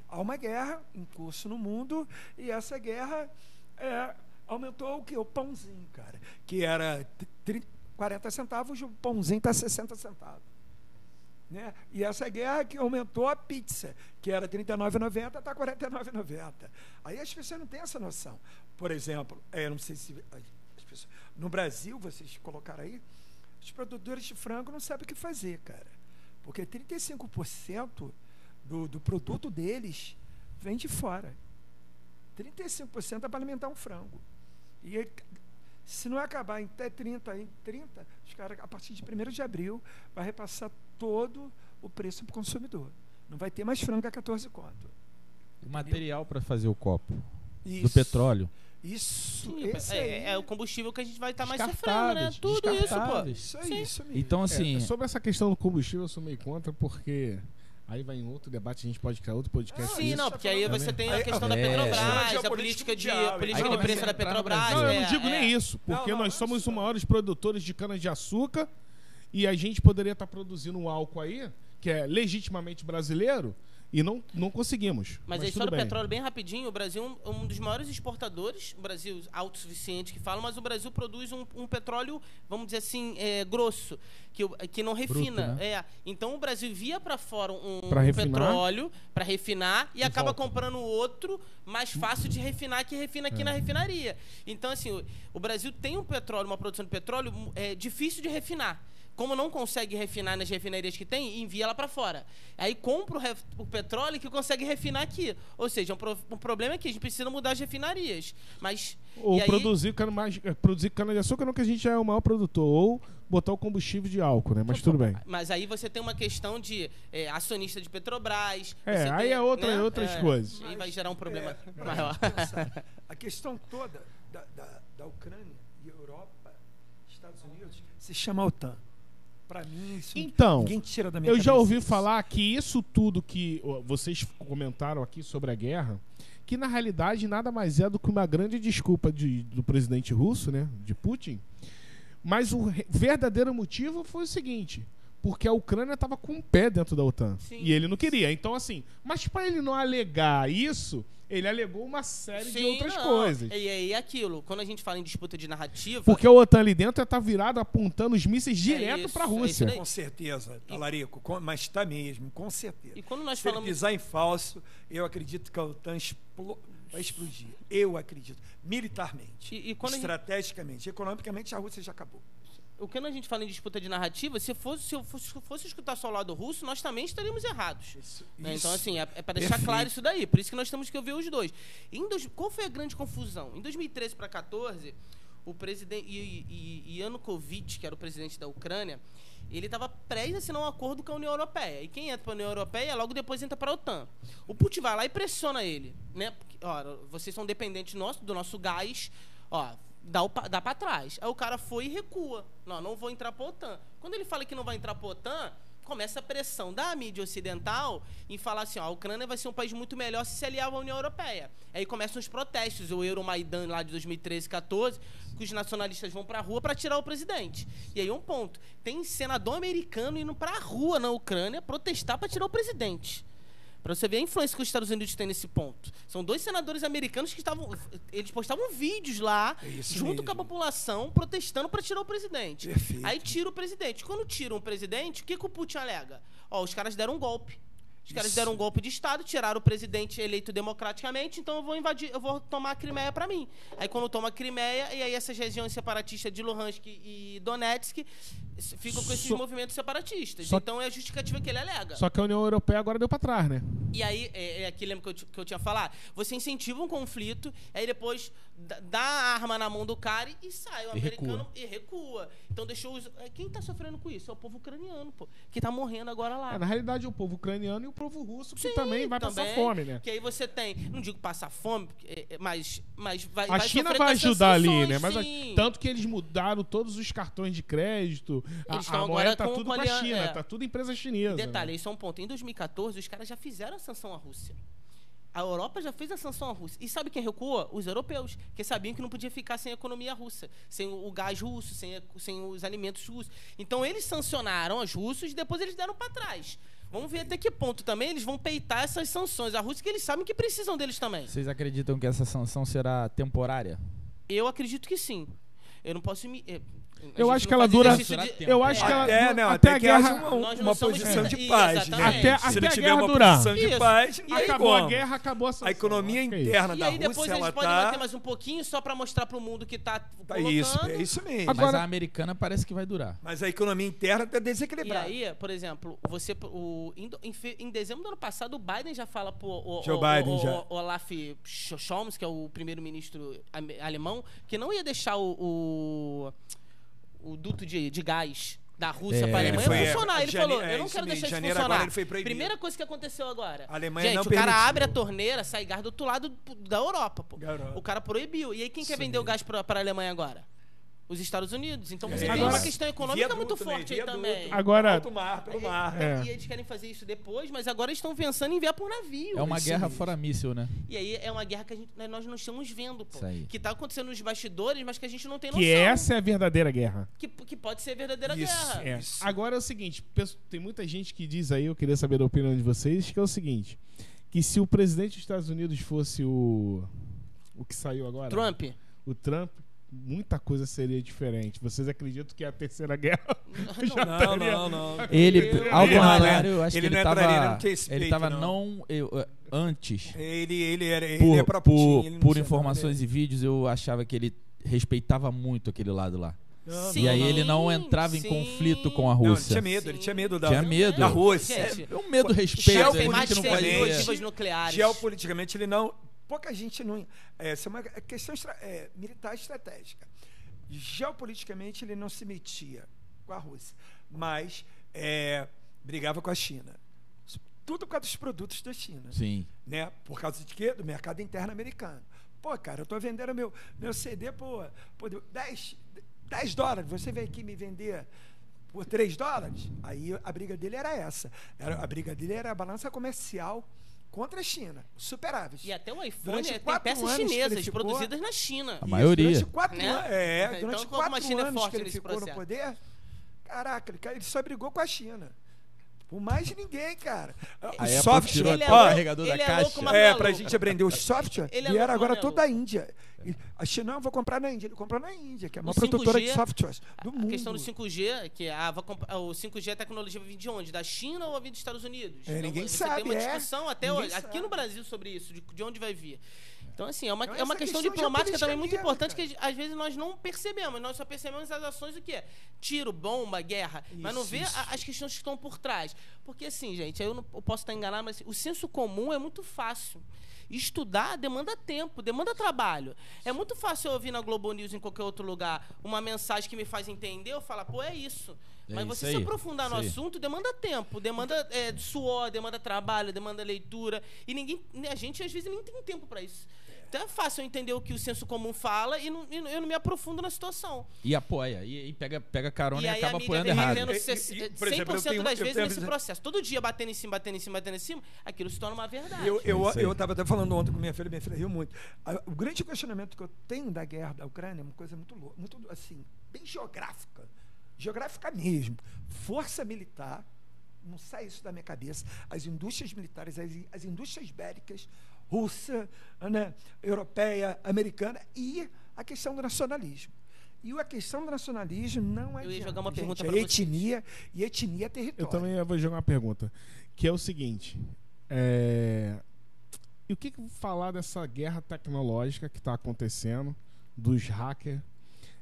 há uma guerra em curso no mundo e essa guerra é, aumentou o quê? O pãozinho, cara. Que era quarenta centavos, o pãozinho está sessenta centavos. Né? E essa guerra que aumentou a pizza, que era trinta e nove reais e noventa centavos, está quarenta e nove reais e noventa centavos. Aí as pessoas não têm essa noção. Por exemplo, eu não sei se as pessoas, no Brasil, vocês colocaram aí, os produtores de frango não sabem o que fazer, cara. Porque trinta e cinco por cento do, do produto deles vem de fora. trinta e cinco por cento é para alimentar um frango. E ele, se não acabar em até trinta, em trinta, os caras, a partir de primeiro de abril, vai repassar todo o preço para o consumidor. Não vai ter mais frango a quatorze conto. O material para fazer o copo. Isso. Do petróleo. Isso. Sim, esse é, é o combustível que a gente vai estar tá mais sofrendo, né? Tudo isso, pô. Isso é isso mesmo. Então, assim, é, sobre essa questão do combustível, eu sou meio contra, porque aí vai em outro debate, a gente pode criar outro podcast. Ah, sim, isso. não, porque aí você tem a questão é. da Petrobras, é. a política de, a política de preço da Petrobras. Não, eu não digo é. nem isso, porque não, não, nós somos os maiores produtores de cana-de-açúcar e a gente poderia estar tá produzindo um álcool aí, que é legitimamente brasileiro, e não, não conseguimos. Mas, mas a história do petróleo, bem rapidinho, o Brasil é um dos maiores exportadores, o Brasil autossuficiente que fala, mas o Brasil produz um, um petróleo, vamos dizer assim, é, grosso, que, que não refina. Bruto, né? É. Então o Brasil via para fora um, pra um petróleo para refinar e, e acaba volta. comprando outro mais fácil de refinar, que refina aqui é. na refinaria. Então, assim, o, o Brasil tem um petróleo, uma produção de petróleo é, difícil de refinar. Como não consegue refinar nas refinarias que tem, envia ela para fora. Aí compra o, ref, o petróleo que consegue refinar aqui. Ou seja, um pro, um problema é que a gente precisa mudar as refinarias. Mas, ou e produzir, aí... cana, mais, produzir cana-de-açúcar, não, que a gente é o maior produtor. Ou botar o combustível de álcool, né? Mas tudo bem. Mas aí você tem uma questão de é, acionista de Petrobras. É, aí tem, é, outra, né? é outras é, coisas. Mas, aí vai gerar um problema é, maior. Pensar, a questão toda da, da, da Ucrânia e Europa, Estados Unidos, se chama OTAN. Pra mim, isso então, ninguém tira da minha eu já ouvi isso. falar que isso tudo que vocês comentaram aqui sobre a guerra, que na realidade nada mais é do que uma grande desculpa de, do presidente russo, né, de Putin, mas o verdadeiro motivo foi o seguinte, porque a Ucrânia estava com o pé dentro da OTAN. Sim. E ele não queria, então assim, mas para ele não alegar isso, ele alegou uma série Sim, de outras não. coisas. E aí, aquilo, quando a gente fala em disputa de narrativa... Porque o OTAN ali dentro está virado apontando os mísseis direto é para a Rússia. É com certeza, Talarico, com, mas está mesmo, com certeza. E quando nós Se falamos... ele pisar em falso, eu acredito que a OTAN explo... vai explodir. Eu acredito. Militarmente, e, e estrategicamente, gente... economicamente, a Rússia já acabou. O que a gente fala em disputa de narrativa, se, fosse, se eu fosse, fosse escutar só o lado russo, nós também estaríamos errados. Isso, né? Então, assim, é, é para deixar Perfeito. claro isso daí. Por isso que nós temos que ouvir os dois. Em dois qual foi a grande confusão? Em dois mil e treze para dois mil e quatorze, o presidente Yanukovych, que era o presidente da Ucrânia, ele estava prestes a assinar um acordo com a União Europeia. E quem entra para a União Europeia, logo depois entra para a OTAN. O Putin vai lá e pressiona ele. Né? Porque, ó, vocês são dependentes nosso, do nosso gás... Ó, dá, dá para trás. Aí o cara foi e recua. Não, não vou entrar para a OTAN. Quando ele fala que não vai entrar para a OTAN, começa a pressão da mídia ocidental em falar assim, ó, a Ucrânia vai ser um país muito melhor se se aliar à União Europeia. Aí começam os protestos, o Euromaidan lá de dois mil e treze, quatorze, que os nacionalistas vão pra rua para tirar o presidente. E aí um ponto, tem senador americano indo pra rua na Ucrânia protestar para tirar o presidente. Para você ver a influência que os Estados Unidos têm nesse ponto. São dois senadores americanos que estavam... Eles postavam vídeos lá, é junto mesmo. com a população, protestando para tirar o presidente. Perfeito. Aí tira o presidente. Quando tiram o presidente, o que, que o Putin alega? Ó, os caras deram um golpe. Os Isso. caras deram um golpe de Estado, tiraram o presidente eleito democraticamente, então eu vou invadir, eu vou tomar a Crimeia para mim. Aí quando toma a Crimeia, e aí essas regiões separatistas de Luhansk e Donetsk ficam com esses só, movimentos separatistas. Só, então é a justificativa que ele alega. Só que a União Europeia agora deu para trás, né? E aí, é, é aqui lembra que eu, que eu tinha falado? Você incentiva um conflito, aí depois dá a arma na mão do cara e sai o e americano recua. e recua. Então deixou os... Quem tá sofrendo com isso? É o povo ucraniano, pô, que tá morrendo agora lá. É, na realidade, o povo ucraniano e o povo russo, que Sim, também vai também, passar fome, né? Que aí você tem, não digo passar fome, mas, mas vai A vai China vai ajudar ali, né? Mas a, tanto que eles mudaram todos os cartões de crédito, eles a, a moeda tá tudo para a China, é. tá tudo empresa chinesa. E detalhe, né? Isso é um ponto. Em dois mil e quatorze, os caras já fizeram a sanção à Rússia. A Europa já fez a sanção à Rússia. E sabe quem recua? Os europeus, que sabiam que não podia ficar sem a economia russa, sem o gás russo, sem, a, sem os alimentos russos. Então, eles sancionaram os russos e depois eles deram para trás. Vamos ver até que ponto também eles vão peitar essas sanções. A Rússia, que eles sabem que precisam deles também. Vocês acreditam que essa sanção será temporária? Eu acredito que sim. Eu não posso me... Eu acho que ela dura. De... Eu acho é. que ela é, não, até, até a guerra uma, uma, uma posição de paz. Né? Até, até Se não tiver uma durar. posição de Isso. paz, e aí, acabou como? a guerra, acabou a sanção. A economia interna e da Rússia. E aí depois Rússia, eles podem tá... bater mais um pouquinho só para mostrar para o mundo que tá. tá isso, é isso mesmo. Agora, mas a americana parece que vai durar. Mas a economia interna está desequilibrada. E aí, por exemplo, você, o, em, em dezembro do ano passado, o Biden já fala pro o, o, Biden, o, já. o Olaf Scholz, que é o primeiro-ministro alemão, que não ia deixar o. o o duto de, de gás da Rússia é, para a Alemanha foi, funcionar. Ele jane, falou, é, eu não quero deixar isso de funcionar. Primeira coisa que aconteceu agora. A Alemanha Gente, não o permitiu. cara abre a torneira, sai gás do outro lado da Europa. Pô. O cara proibiu. E aí quem Sim. quer vender o gás para a Alemanha agora? Os Estados Unidos. Então você é. tem agora, uma questão econômica viaduto, muito forte né? aí também. Agora, alto mar, pelo mar. É. E eles querem fazer isso depois, mas agora estão pensando em enviar por navio. É uma isso. guerra fora míssil, né? E aí é uma guerra que a gente, nós não estamos vendo, pô. Que tá acontecendo nos bastidores, mas que a gente não tem noção. Que essa é a verdadeira guerra. Que, que pode ser a verdadeira isso, guerra. É. Isso. Agora é o seguinte, tem muita gente que diz aí, eu queria saber a opinião de vocês, que é o seguinte, que se o presidente dos Estados Unidos fosse o... O que saiu agora? Trump. O Trump... Muita coisa seria diferente. Vocês acreditam que a terceira guerra? Não, não, não, não. Ele, ao contrário, eu acho ele que ele estava. Ele estava não. Eu, antes. Ele, ele era. Ele por, é pra Putin, por, ele por informações e vídeos, eu achava que ele respeitava muito aquele lado lá. Sim, e aí ele não entrava sim. em conflito com a Rússia. Não, ele tinha medo, sim. ele tinha medo da, tinha medo. da Rússia. É um medo respeito. Geopoliticamente, ele não. Pouca gente não... Essa é uma questão estra, é, militar estratégica. Geopoliticamente, ele não se metia com a Rússia, mas é, brigava com a China. Tudo por causa dos produtos da China. Sim. Né? Por causa de quê? Do mercado interno americano. Pô, cara, eu estou vendendo meu, meu C D por, por dez dólares. Você vem aqui me vender... por três dólares? Aí a briga dele era essa. Era, a briga dele era a balança comercial... contra a China, superávit. E até o iPhone é, tem peças chinesas produzidas na China. A maioria. Durante quatro né? anos, é, então, durante quatro uma China anos é forte que ele ficou processo. no poder, caraca, ele só brigou com a China. Por mais de ninguém, cara. O Aí software... Ele é louco, carregador ele da caixa. É, louco, é, é pra gente aprender o software, ele é louco, e era agora é toda a Índia. A China, eu vou comprar na Índia. Ele comprou na Índia, que é a maior produtora de softwares do mundo. A questão do cinco G, que a, o cinco G é a tecnologia vai vir de onde? Da China ou vai vir dos Estados Unidos? É, então, ninguém você sabe, tem uma discussão é, até hoje, sabe. aqui no Brasil sobre isso, de, de onde vai vir. Então, assim, é uma, então, é uma questão, questão diplomática também muito importante, cara. Que às vezes nós não percebemos. Nós só percebemos as ações do quê? Tiro, bomba, guerra. Isso, mas não vê a, as questões que estão por trás. Porque, assim, gente, eu, não, eu posso estar enganado, mas assim, o senso comum é muito fácil. Estudar demanda tempo, demanda trabalho. É muito fácil eu ouvir na Globo News, em qualquer outro lugar, uma mensagem que me faz entender, eu falo, pô, é isso. É Mas isso você aí, se aprofundar no assunto, aí. demanda tempo, demanda é, suor, demanda trabalho, demanda leitura. E ninguém, a gente, às vezes, nem tem tempo para isso. até fácil eu entender o que o senso comum fala e não, eu não me aprofundo na situação. E apoia, e, e pega, pega carona e, e acaba apoiando errado. E, e, por exemplo, cem por cento tenho, das vezes tenho... nesse processo. Todo dia batendo em cima, batendo em cima, batendo em cima, aquilo se torna uma verdade. Eu estava eu, eu, eu até falando ontem com minha filha, minha filha riu muito. O grande questionamento que eu tenho da guerra da Ucrânia é uma coisa muito louca, muito assim, bem geográfica. Geográfica mesmo. Força militar, não sai isso da minha cabeça. As indústrias militares, as, as indústrias bélicas, russa, né, europeia, americana, e a questão do nacionalismo. E a questão do nacionalismo não é... Eu ia jogar uma pergunta para vocês. Etnia e etnia é território. Eu também vou jogar uma pergunta, que é o seguinte. É... E o que, que falar dessa guerra tecnológica que está acontecendo, dos hackers,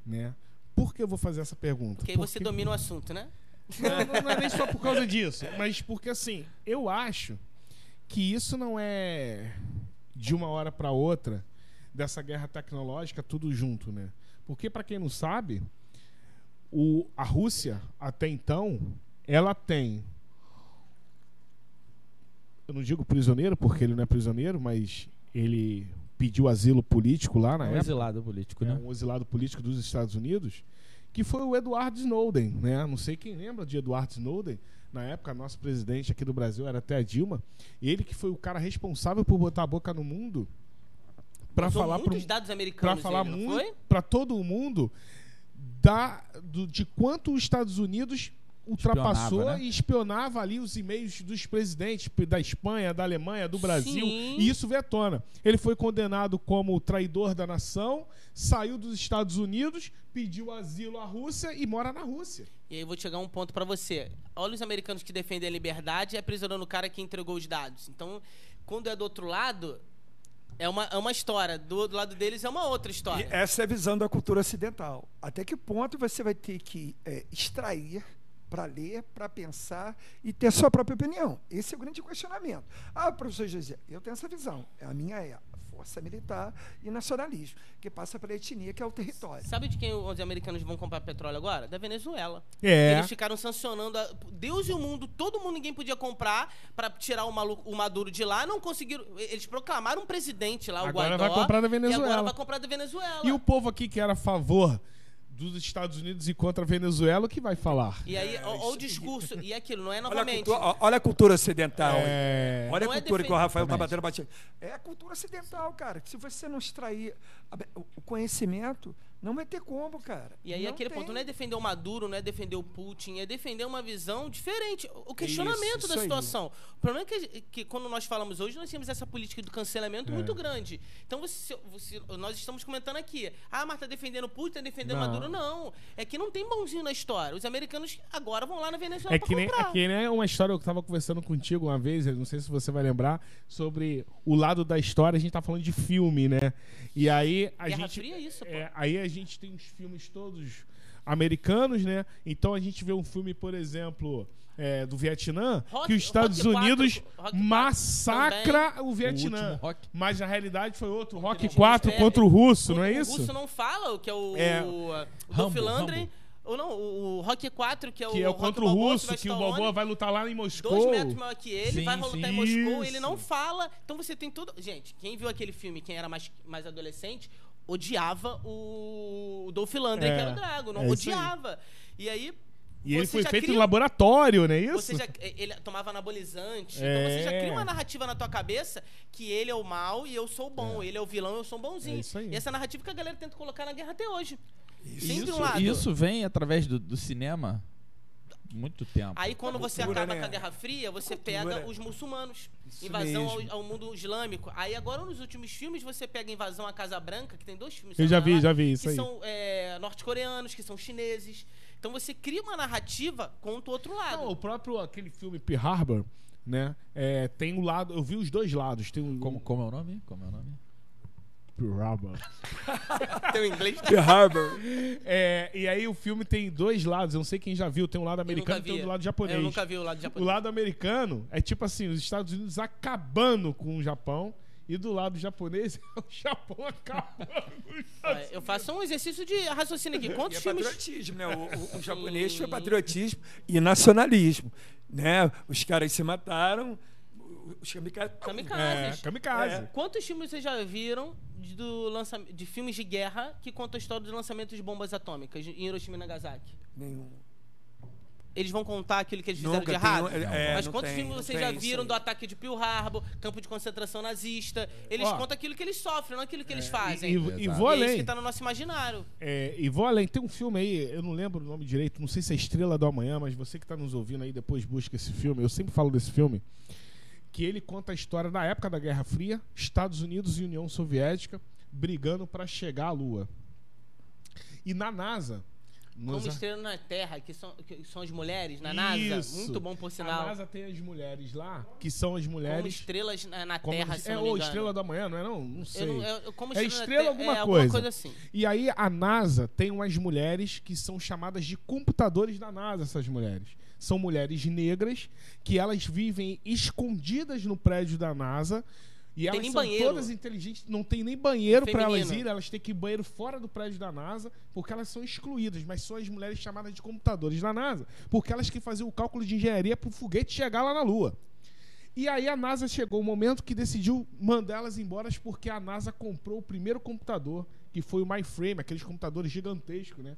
né? Por que eu vou fazer essa pergunta? Porque aí você porque... domina o assunto, né? Não, não é nem só por causa disso, mas porque, assim, eu acho que isso não é de uma hora para outra, dessa guerra tecnológica, tudo junto, né? Porque, para quem não sabe, o, a Rússia, até então, ela tem... Eu não digo prisioneiro, porque ele não é prisioneiro, mas ele... pediu asilo político lá na época. Um exilado político, né? Um exilado político dos Estados Unidos, que foi o Edward Snowden, né? Não sei quem lembra de Edward Snowden. Na época, nosso presidente aqui do Brasil era até a Dilma. Ele que foi o cara responsável por botar a boca no mundo para falar para os dados americanos, para falar muito para todo mundo da do, de quanto os Estados Unidos ultrapassou, espionava, né? E espionava ali os e-mails dos presidentes da Espanha, da Alemanha, do Brasil. Sim. E isso veio à tona. Ele foi condenado como traidor da nação, saiu dos Estados Unidos, pediu asilo à Rússia e mora na Rússia. E aí eu vou chegar a um ponto pra você. Olha os americanos que defendem a liberdade e aprisionando o cara que entregou os dados. Então, quando é do outro lado... É uma, é uma história. Do, do lado deles é uma outra história. E essa é a visão da cultura ocidental. Até que ponto você vai ter que é, extrair... para ler, para pensar e ter a sua própria opinião. Esse é o grande questionamento. Ah, professor José, eu tenho essa visão. A minha é a força militar e nacionalismo, que passa pela etnia, que é o território. Sabe de quem os americanos vão comprar petróleo agora? Da Venezuela. É. Eles ficaram sancionando a Deus e o mundo, todo mundo, ninguém podia comprar para tirar o, maluco, o Maduro de lá, não conseguiram. Eles proclamaram um presidente lá, agora o Guaidó. Agora vai comprar da Venezuela. E agora vai comprar da Venezuela. E o povo aqui que era a favor dos Estados Unidos e contra a Venezuela, o que vai falar? E aí, é, ó, ó, o discurso, e aquilo, não é novamente... Olha a cultura, olha a cultura ocidental. É... Olha não a cultura é que o Rafael está batendo, batendo. É a cultura ocidental, cara. Se você não extrair o conhecimento, não vai ter como, cara. E aí, não aquele tem. ponto, não é defender o Maduro, não é defender o Putin, é defender uma visão diferente. O questionamento isso, isso da situação. Aí. O problema é que, que, quando nós falamos hoje, nós temos essa política do cancelamento é. muito grande. Então, você, você, nós estamos comentando aqui. Ah, mas está defendendo o Putin, está defendendo o Maduro. Não. É que não tem bonzinho na história. Os americanos agora vão lá na Venezuela é para comprar. É que nem uma história, eu estava conversando contigo uma vez, não sei se você vai lembrar, sobre o lado da história, a gente está falando de filme, né? E aí a Guerra gente... Fria é isso, pô. É, aí a A gente tem os filmes todos americanos, né? Então a gente vê um filme, por exemplo, é, do Vietnã, rock, que os Estados Unidos quatro, massacra também. o Vietnã. O mas na realidade foi outro, Rock quatro contra o russo, o, não é isso? O russo não fala, que é o é, Dolph Lundgren. Ou não, o Rock quatro, que é o, que é o contra o russo, que o Balboa vai lutar lá em Moscou. Dois metros maior que ele, sim, vai lutar sim, em Moscou, ele não fala. Então você tem todo... Gente, quem viu aquele filme, quem era mais, mais adolescente... odiava o Dolph Lundgren, é, que era o Drago, não é odiava. Aí. E aí... E ele foi feito cria... em laboratório, não é isso? Você já... Ele tomava anabolizante. É. Então você já cria uma narrativa na tua cabeça que ele é o mal e eu sou o bom. É. Ele é o vilão e eu sou o bonzinho. É isso aí. E essa narrativa que a galera tenta colocar na guerra até hoje. Isso, de um lado. Isso vem através do, do cinema muito tempo. Aí quando você cultura, acaba né? com a Guerra Fria, você cultura. pega os muçulmanos. Isso invasão ao, ao mundo islâmico. Aí agora nos últimos filmes você pega Invasão à Casa Branca, que tem dois filmes. Eu já vi, lá, já vi isso que aí. Que são é, norte-coreanos, que são chineses. Então você cria uma narrativa contra o outro lado. Não, o próprio aquele filme Pearl Harbor, né? É, tem um lado, eu vi os dois lados. Tem um, como, como é o nome? Como é o nome? Pearl Harbor. Tem o inglês? Pearl Harbor. É, e aí o filme tem dois lados, eu não sei quem já viu, tem um lado americano e tem um lado japonês. Eu nunca vi o lado japonês. O lado americano é tipo assim, os Estados Unidos acabando com o Japão e do lado japonês é o Japão acabando com o Japão. Eu faço um exercício de raciocínio aqui. Quantos é filmes... patriotismo, né? O, o, o japonês foi patriotismo e nacionalismo, né? Os caras se mataram... Os kamikaze. Kamikazes. É, kamikaze. É. Quantos filmes vocês já viram de, do lança, de filmes de guerra que contam a história do lançamento de bombas atômicas em Hiroshima e Nagasaki? Nenhum. Eles vão contar aquilo que eles fizeram Nunca de errado? Tem, é, Mas quantos tem, filmes vocês tem, já viram do ataque de Pearl Harbor, campo de concentração nazista? Eles Ó, contam aquilo que eles sofrem, não aquilo que é, eles fazem. E, e, e vou além. É isso que tá no nosso imaginário. É, e vou além. Tem um filme aí, eu não lembro o nome direito, não sei se é Estrela do Amanhã, mas você que tá nos ouvindo aí depois busca esse filme. Eu sempre falo desse filme. Que ele conta a história da época da Guerra Fria, Estados Unidos e União Soviética brigando para chegar à Lua. E na NASA... Como nos... estrela na Terra, que são, que são as mulheres na NASA. Isso. Muito bom, por sinal. A NASA tem as mulheres lá, que são as mulheres... Como estrelas na, na como Terra, as... se é, não me engano. Ou Estrela da Manhã, não é não? Não sei. Eu não, eu, como estrela é Estrela alguma, é, coisa. alguma coisa. Assim. E aí a NASA tem umas mulheres que são chamadas de computadores da NASA, essas mulheres. São mulheres negras que elas vivem escondidas no prédio da NASA... E elas são banheiro. todas inteligentes, não tem nem banheiro para elas irem, elas têm que ir banheiro fora do prédio da NASA, porque elas são excluídas, mas são as mulheres chamadas de computadores da NASA, porque elas que faziam o cálculo de engenharia para o foguete chegar lá na Lua. E aí a NASA chegou o momento que decidiu mandar elas embora, porque a NASA comprou o primeiro computador, que foi o MyFrame, aqueles computadores gigantescos, né?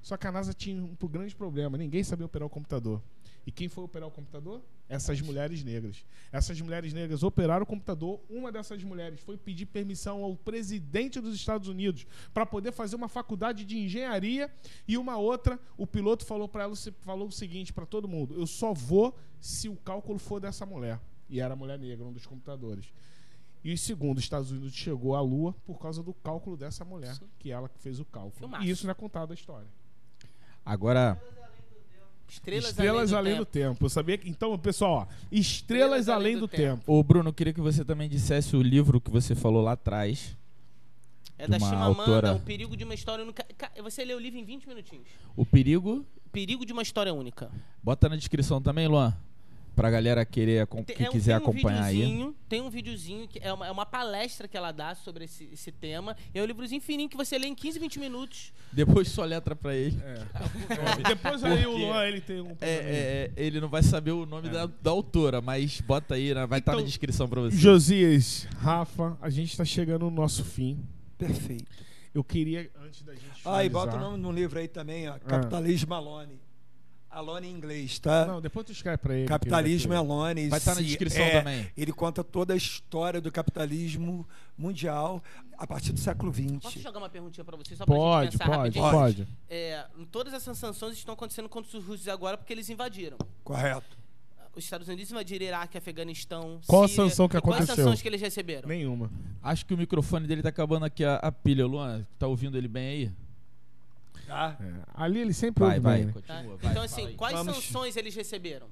Só que a NASA tinha um grande problema, ninguém sabia operar o computador. E quem foi operar o computador? Essas mulheres negras. Essas mulheres negras operaram o computador. Uma dessas mulheres foi pedir permissão ao presidente dos Estados Unidos para poder fazer uma faculdade de engenharia. E uma outra, o piloto falou para ela, falou o seguinte para todo mundo: eu só vou se o cálculo for dessa mulher. E era a mulher negra, um dos computadores. E segundo, os Estados Unidos chegou à Lua por causa do cálculo dessa mulher, Sim. que ela fez o cálculo. Filmaço. E isso não é contado a história. Agora... Estrelas, Estrelas Além, do, além tempo. do Tempo. Eu sabia que... Então, pessoal, ó, Estrelas, Estrelas Além do, do Tempo. Ô, Bruno, queria que você também dissesse o livro que você falou lá atrás. É da Chimamanda, autora... O Perigo de uma História Única. Você lê o livro em vinte minutinhos. O Perigo? Perigo de uma História Única. Bota na descrição também, Luan. Pra galera querer, que tem, quiser tem um acompanhar aí. Tem um videozinho, que é uma, é uma palestra que ela dá sobre esse, esse tema. É um livrozinho fininho que você lê em quinze, vinte minutos. Depois só letra pra ele. É. É. Depois aí o Luan, ele tem um... É, é, ele não vai saber o nome é. da, da autora, mas bota aí, né? Vai estar então, tá na descrição pra você. Josias, Rafa, a gente tá chegando no nosso fim. Perfeito. Eu queria, antes da gente finalizar... Ah, e bota o nome no livro aí também, ó. É. Capitalismo Malone. Malone em inglês, tá? Não, depois tu escreve pra ele. Capitalismo Malone. Vai estar na descrição é, também. Ele conta toda a história do capitalismo mundial a partir do século vinte. Posso jogar uma perguntinha pra vocês? Só pra pode, gente pensar pode, rapidinho? Pode, pode. É, todas essas sanções estão acontecendo contra os russos agora porque eles invadiram. Correto. Os Estados Unidos invadiram Iraque, Afeganistão, Qual Síria. a sanção que aconteceu? Quais sanções que eles receberam? Nenhuma. Acho que o microfone dele tá acabando aqui a, a pilha. Luan, tá ouvindo ele bem aí? Ah. É. Ali ele sempre vai, vai, bem, continua, né? vai Então assim, vai. quais Vamos. sanções eles receberam?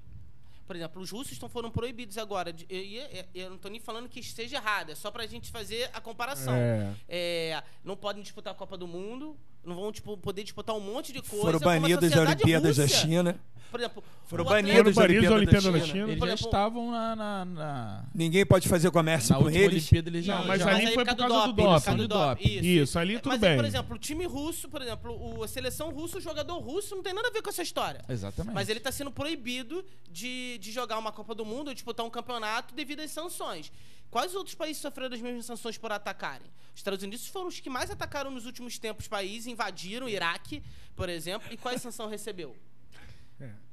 Por exemplo, os russos foram proibidos agora de, eu, eu, eu não estou nem falando que esteja errado, é só pra gente fazer a comparação. é. É, Não podem disputar a Copa do Mundo, não vão tipo, poder disputar um monte de coisa. Foram banidos da Olimpíada da China. Por exemplo, foram banidos da Olimpíada da China. Eles já estavam na, na, na... Ninguém pode fazer comércio na com eles. Eles já, não, mas já. ali mas foi por causa do doping. Do do isso. isso, ali tudo mas, bem. Mas, por exemplo, o time russo, por exemplo, a seleção russa, o jogador russo não tem nada a ver com essa história. Exatamente. Mas ele está sendo proibido de, de jogar uma Copa do Mundo ou disputar um campeonato devido às sanções. Quais outros países sofreram as mesmas sanções por atacarem? Os Estados Unidos foram os que mais atacaram nos últimos tempos países, invadiram o Iraque, por exemplo. E quais sanção recebeu?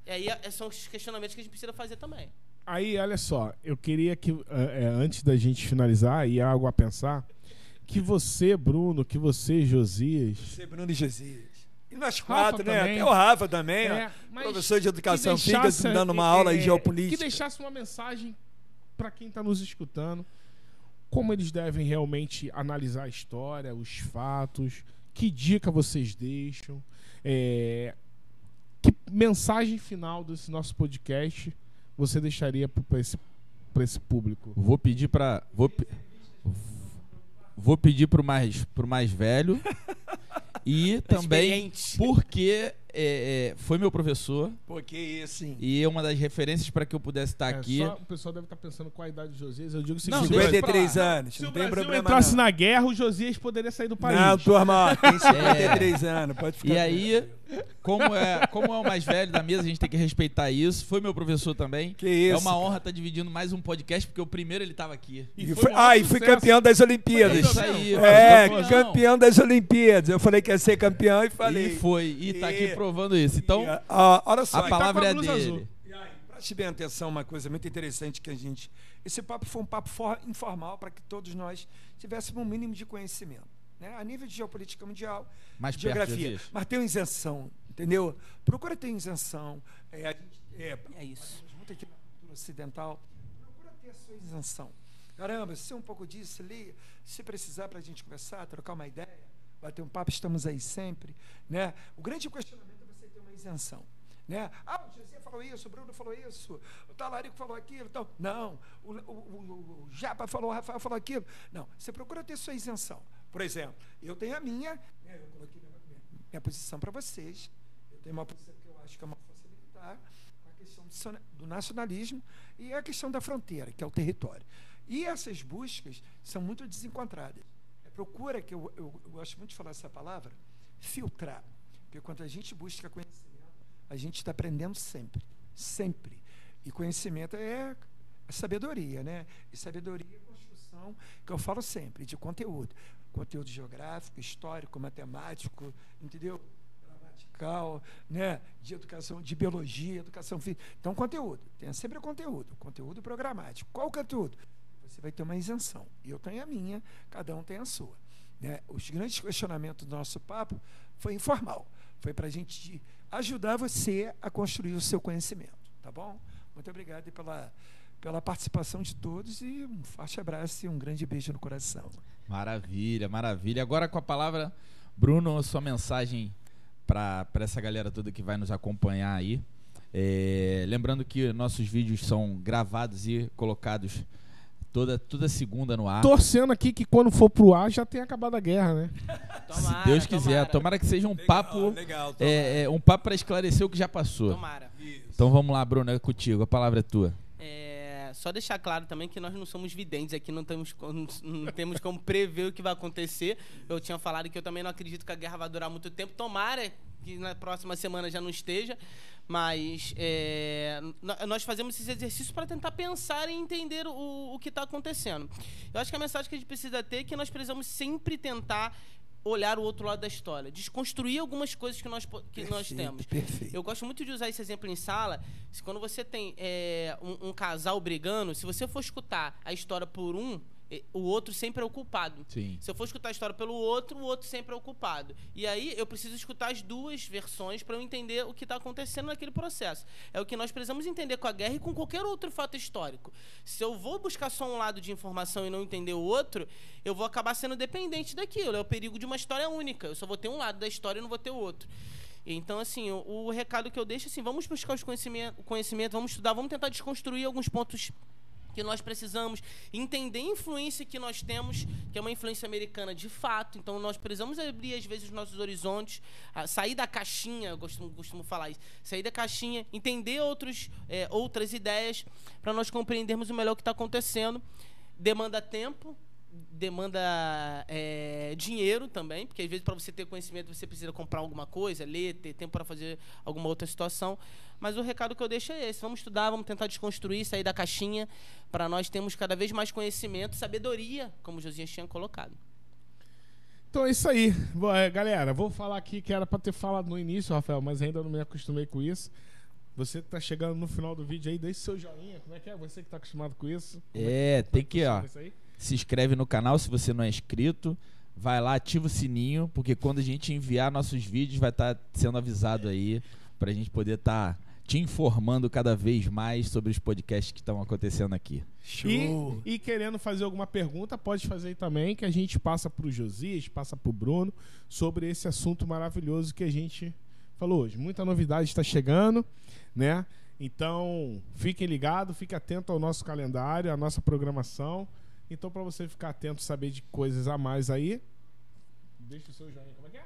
É. E aí são os questionamentos que a gente precisa fazer também. Aí, olha só, eu queria que, é, antes da gente finalizar, e algo a pensar, que você, Bruno, que você, Josias... Você, Bruno e Josias. E nós quatro, né? Também. Até o Rafa também, é, ó, professor de educação física, dando uma é, aula em geopolítica. Que deixasse uma mensagem... Para quem está nos escutando, como eles devem realmente analisar a história, os fatos, que dica vocês deixam, é, que mensagem final desse nosso podcast você deixaria para esse, para esse público? Vou pedir para vou, vou pedir para o mais, para o mais velho e também porque é, é, foi meu professor. Porque isso, hein? E é uma das referências para que eu pudesse estar é, aqui. Só, o pessoal deve estar pensando com a idade de Josias. Eu digo o seguinte: não, cinquenta e três anos. Se não o tem Brasil entrasse não. na guerra, o Josias poderia sair do país. Não, turma, tem cinquenta e três é. anos. Pode ficar. E aí, como é, como é o mais velho da mesa, a gente tem que respeitar isso. Foi meu professor também. Que isso, é uma honra estar tá dividindo mais um podcast, porque o primeiro ele estava aqui. E foi, ah, e fui campeão das Olimpíadas. Isso aí, é, campeão, campeão das Olimpíadas. Eu falei que ia ser campeão e falei. E foi, e tá aqui provando isso. Então, a, a, olha só, a palavra tá a é dele. Azul. E aí, pra te bem atenção, uma coisa muito interessante que a gente... Esse papo foi um papo for, informal para que todos nós tivéssemos um mínimo de conhecimento, né? A nível de geopolítica mundial, mais de geografia. Mas tem uma isenção, entendeu? Procura ter isenção. É, a gente, é, é isso. Muita aqui na cultura ocidental. Procura ter a sua isenção. Caramba, se um pouco disso, leia. Se precisar para a gente conversar, trocar uma ideia, bater um papo, estamos aí sempre, né? O grande questionamento é você ter uma isenção, né? Ah, o José falou isso, o Bruno falou isso, o Talarico falou aquilo, então, não, o, o, o, o Japa falou, o Rafael falou aquilo. Não, você procura ter sua isenção. Por exemplo, eu tenho a minha, né? Eu coloquei minha, minha, minha posição para vocês, eu tenho uma posição que eu acho que é uma força militar, a questão do nacionalismo e a questão da fronteira, que é o território. E essas buscas são muito desencontradas. É, procura, que eu, eu, eu gosto muito de falar essa palavra, filtrar. Porque quando a gente busca conhecimento, a gente está aprendendo sempre. Sempre. E conhecimento é sabedoria, né? E sabedoria é construção, que eu falo sempre, de conteúdo. Conteúdo geográfico, histórico, matemático, entendeu? Gramatical, né? De educação, de biologia, educação física. Então, conteúdo. Tem sempre conteúdo. Conteúdo programático. Qual conteúdo? Você vai ter uma isenção. Eu tenho a minha, cada um tem a sua, né? Os grandes questionamentos do nosso papo foi informal. Foi para a gente ajudar você a construir o seu conhecimento, tá bom? Muito obrigado pela, pela participação de todos e um forte abraço e um grande beijo no coração. Maravilha, maravilha. Agora com a palavra, Bruno, a sua mensagem para essa galera toda que vai nos acompanhar aí. É, lembrando que nossos vídeos são gravados e colocados... Toda, toda segunda no ar. Torcendo aqui que quando for pro ar já tenha acabado a guerra, né? Tomara, se Deus quiser. Tomara, tomara que seja um legal, papo legal, é, um papo para esclarecer o que já passou. Tomara. Isso. Então vamos lá, Bruno, é contigo. A palavra é tua. É, só deixar claro também que nós não somos videntes aqui, não temos, não temos como prever o que vai acontecer. Eu tinha falado que eu também não acredito que a guerra vai durar muito tempo. Tomara que na próxima semana já não esteja, mas é, nós fazemos esses exercícios para tentar pensar e entender o, o que está acontecendo. Eu acho que a mensagem que a gente precisa ter é que nós precisamos sempre tentar olhar o outro lado da história, desconstruir algumas coisas que nós, que perfeito, nós temos. Perfeito. Eu gosto muito de usar esse exemplo em sala. Se quando você tem é, um, um casal brigando, se você for escutar a história por um, o outro sempre é o culpado. Sim. Se eu for escutar a história pelo outro, o outro sempre é o culpado. E aí eu preciso escutar as duas versões para eu entender o que está acontecendo naquele processo. É o que nós precisamos entender com a guerra e com qualquer outro fato histórico. Se eu vou buscar só um lado de informação e não entender o outro, eu vou acabar sendo dependente daquilo. É o perigo de uma história única. Eu só vou ter um lado da história e não vou ter o outro. Então, assim, o, o recado que eu deixo é assim, vamos buscar os conhecimento, o conhecimento, vamos estudar, vamos tentar desconstruir alguns pontos que nós precisamos entender a influência que nós temos, que é uma influência americana de fato. Então, nós precisamos abrir, às vezes, os nossos horizontes, sair da caixinha, eu costumo, costumo falar isso, sair da caixinha, entender outros, é, outras ideias, para nós compreendermos o melhor que está acontecendo. Demanda tempo, demanda é, dinheiro também, porque, às vezes, para você ter conhecimento, você precisa comprar alguma coisa, ler, ter tempo para fazer alguma outra situação. Mas o recado que eu deixo é esse. Vamos estudar, vamos tentar desconstruir, sair da caixinha, para nós termos cada vez mais conhecimento, sabedoria, como o Josias tinha colocado. Então é isso aí. Bom, é, galera, vou falar aqui que era para ter falado no início, Rafael, mas ainda não me acostumei com isso. Você que tá chegando no final do vídeo aí, deixa seu joinha. Como é que é? Você que tá acostumado com isso? Como é, é que tá tem que, ó, se inscreve no canal se você não é inscrito. Vai lá, ativa o sininho, porque quando a gente enviar nossos vídeos vai estar tá sendo avisado é. aí, para a gente poder estar... Tá te informando cada vez mais sobre os podcasts que estão acontecendo aqui. Show. E, e querendo fazer alguma pergunta, pode fazer aí também, que a gente passa para o Josias, passa para o Bruno, sobre esse assunto maravilhoso que a gente falou hoje. Muita novidade está chegando, né? Então, fiquem ligados, fiquem atentos ao nosso calendário, à nossa programação. Então, para você ficar atento, saber de coisas a mais aí, deixa o seu joinha, como é que é?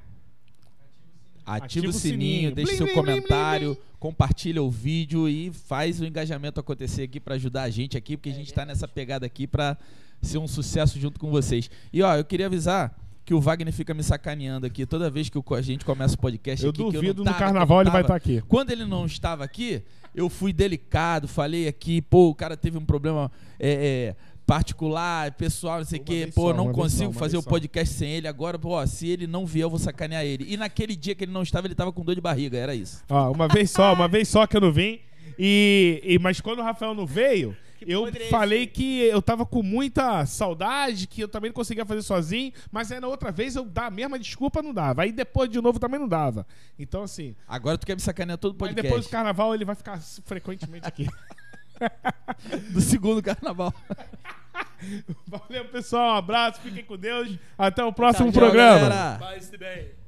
Ativa o sininho, deixa seu comentário, compartilha o vídeo e faz o engajamento acontecer aqui para ajudar a gente aqui, porque a gente está nessa pegada aqui para ser um sucesso junto com vocês. E ó, eu queria avisar que o Wagner fica me sacaneando aqui toda vez que a gente começa o podcast. Eu aqui, duvido que eu não tava, no carnaval ele vai estar tá aqui. Quando ele não estava aqui, eu fui delicado, falei aqui, pô, o cara teve um problema é, é, particular, pessoal, não sei o que, pô, eu não consigo fazer o podcast sem ele, agora, pô, se ele não vier eu vou sacanear ele. E naquele dia que ele não estava, ele estava com dor de barriga, era isso. Ó, uma vez só, uma vez só que eu não vim, e, e, mas quando o Rafael não veio... Eu falei que eu tava com muita saudade, que eu também não conseguia fazer sozinho, mas aí na outra vez eu dava a mesma desculpa, não dava. Aí depois de novo também não dava. Então assim... Agora tu quer me sacanear todo o podcast. Mas depois do carnaval ele vai ficar frequentemente aqui. Do segundo carnaval. Valeu, pessoal. Um abraço, fiquem com Deus. Até o próximo Tchau, programa. Galera. Vai se bem.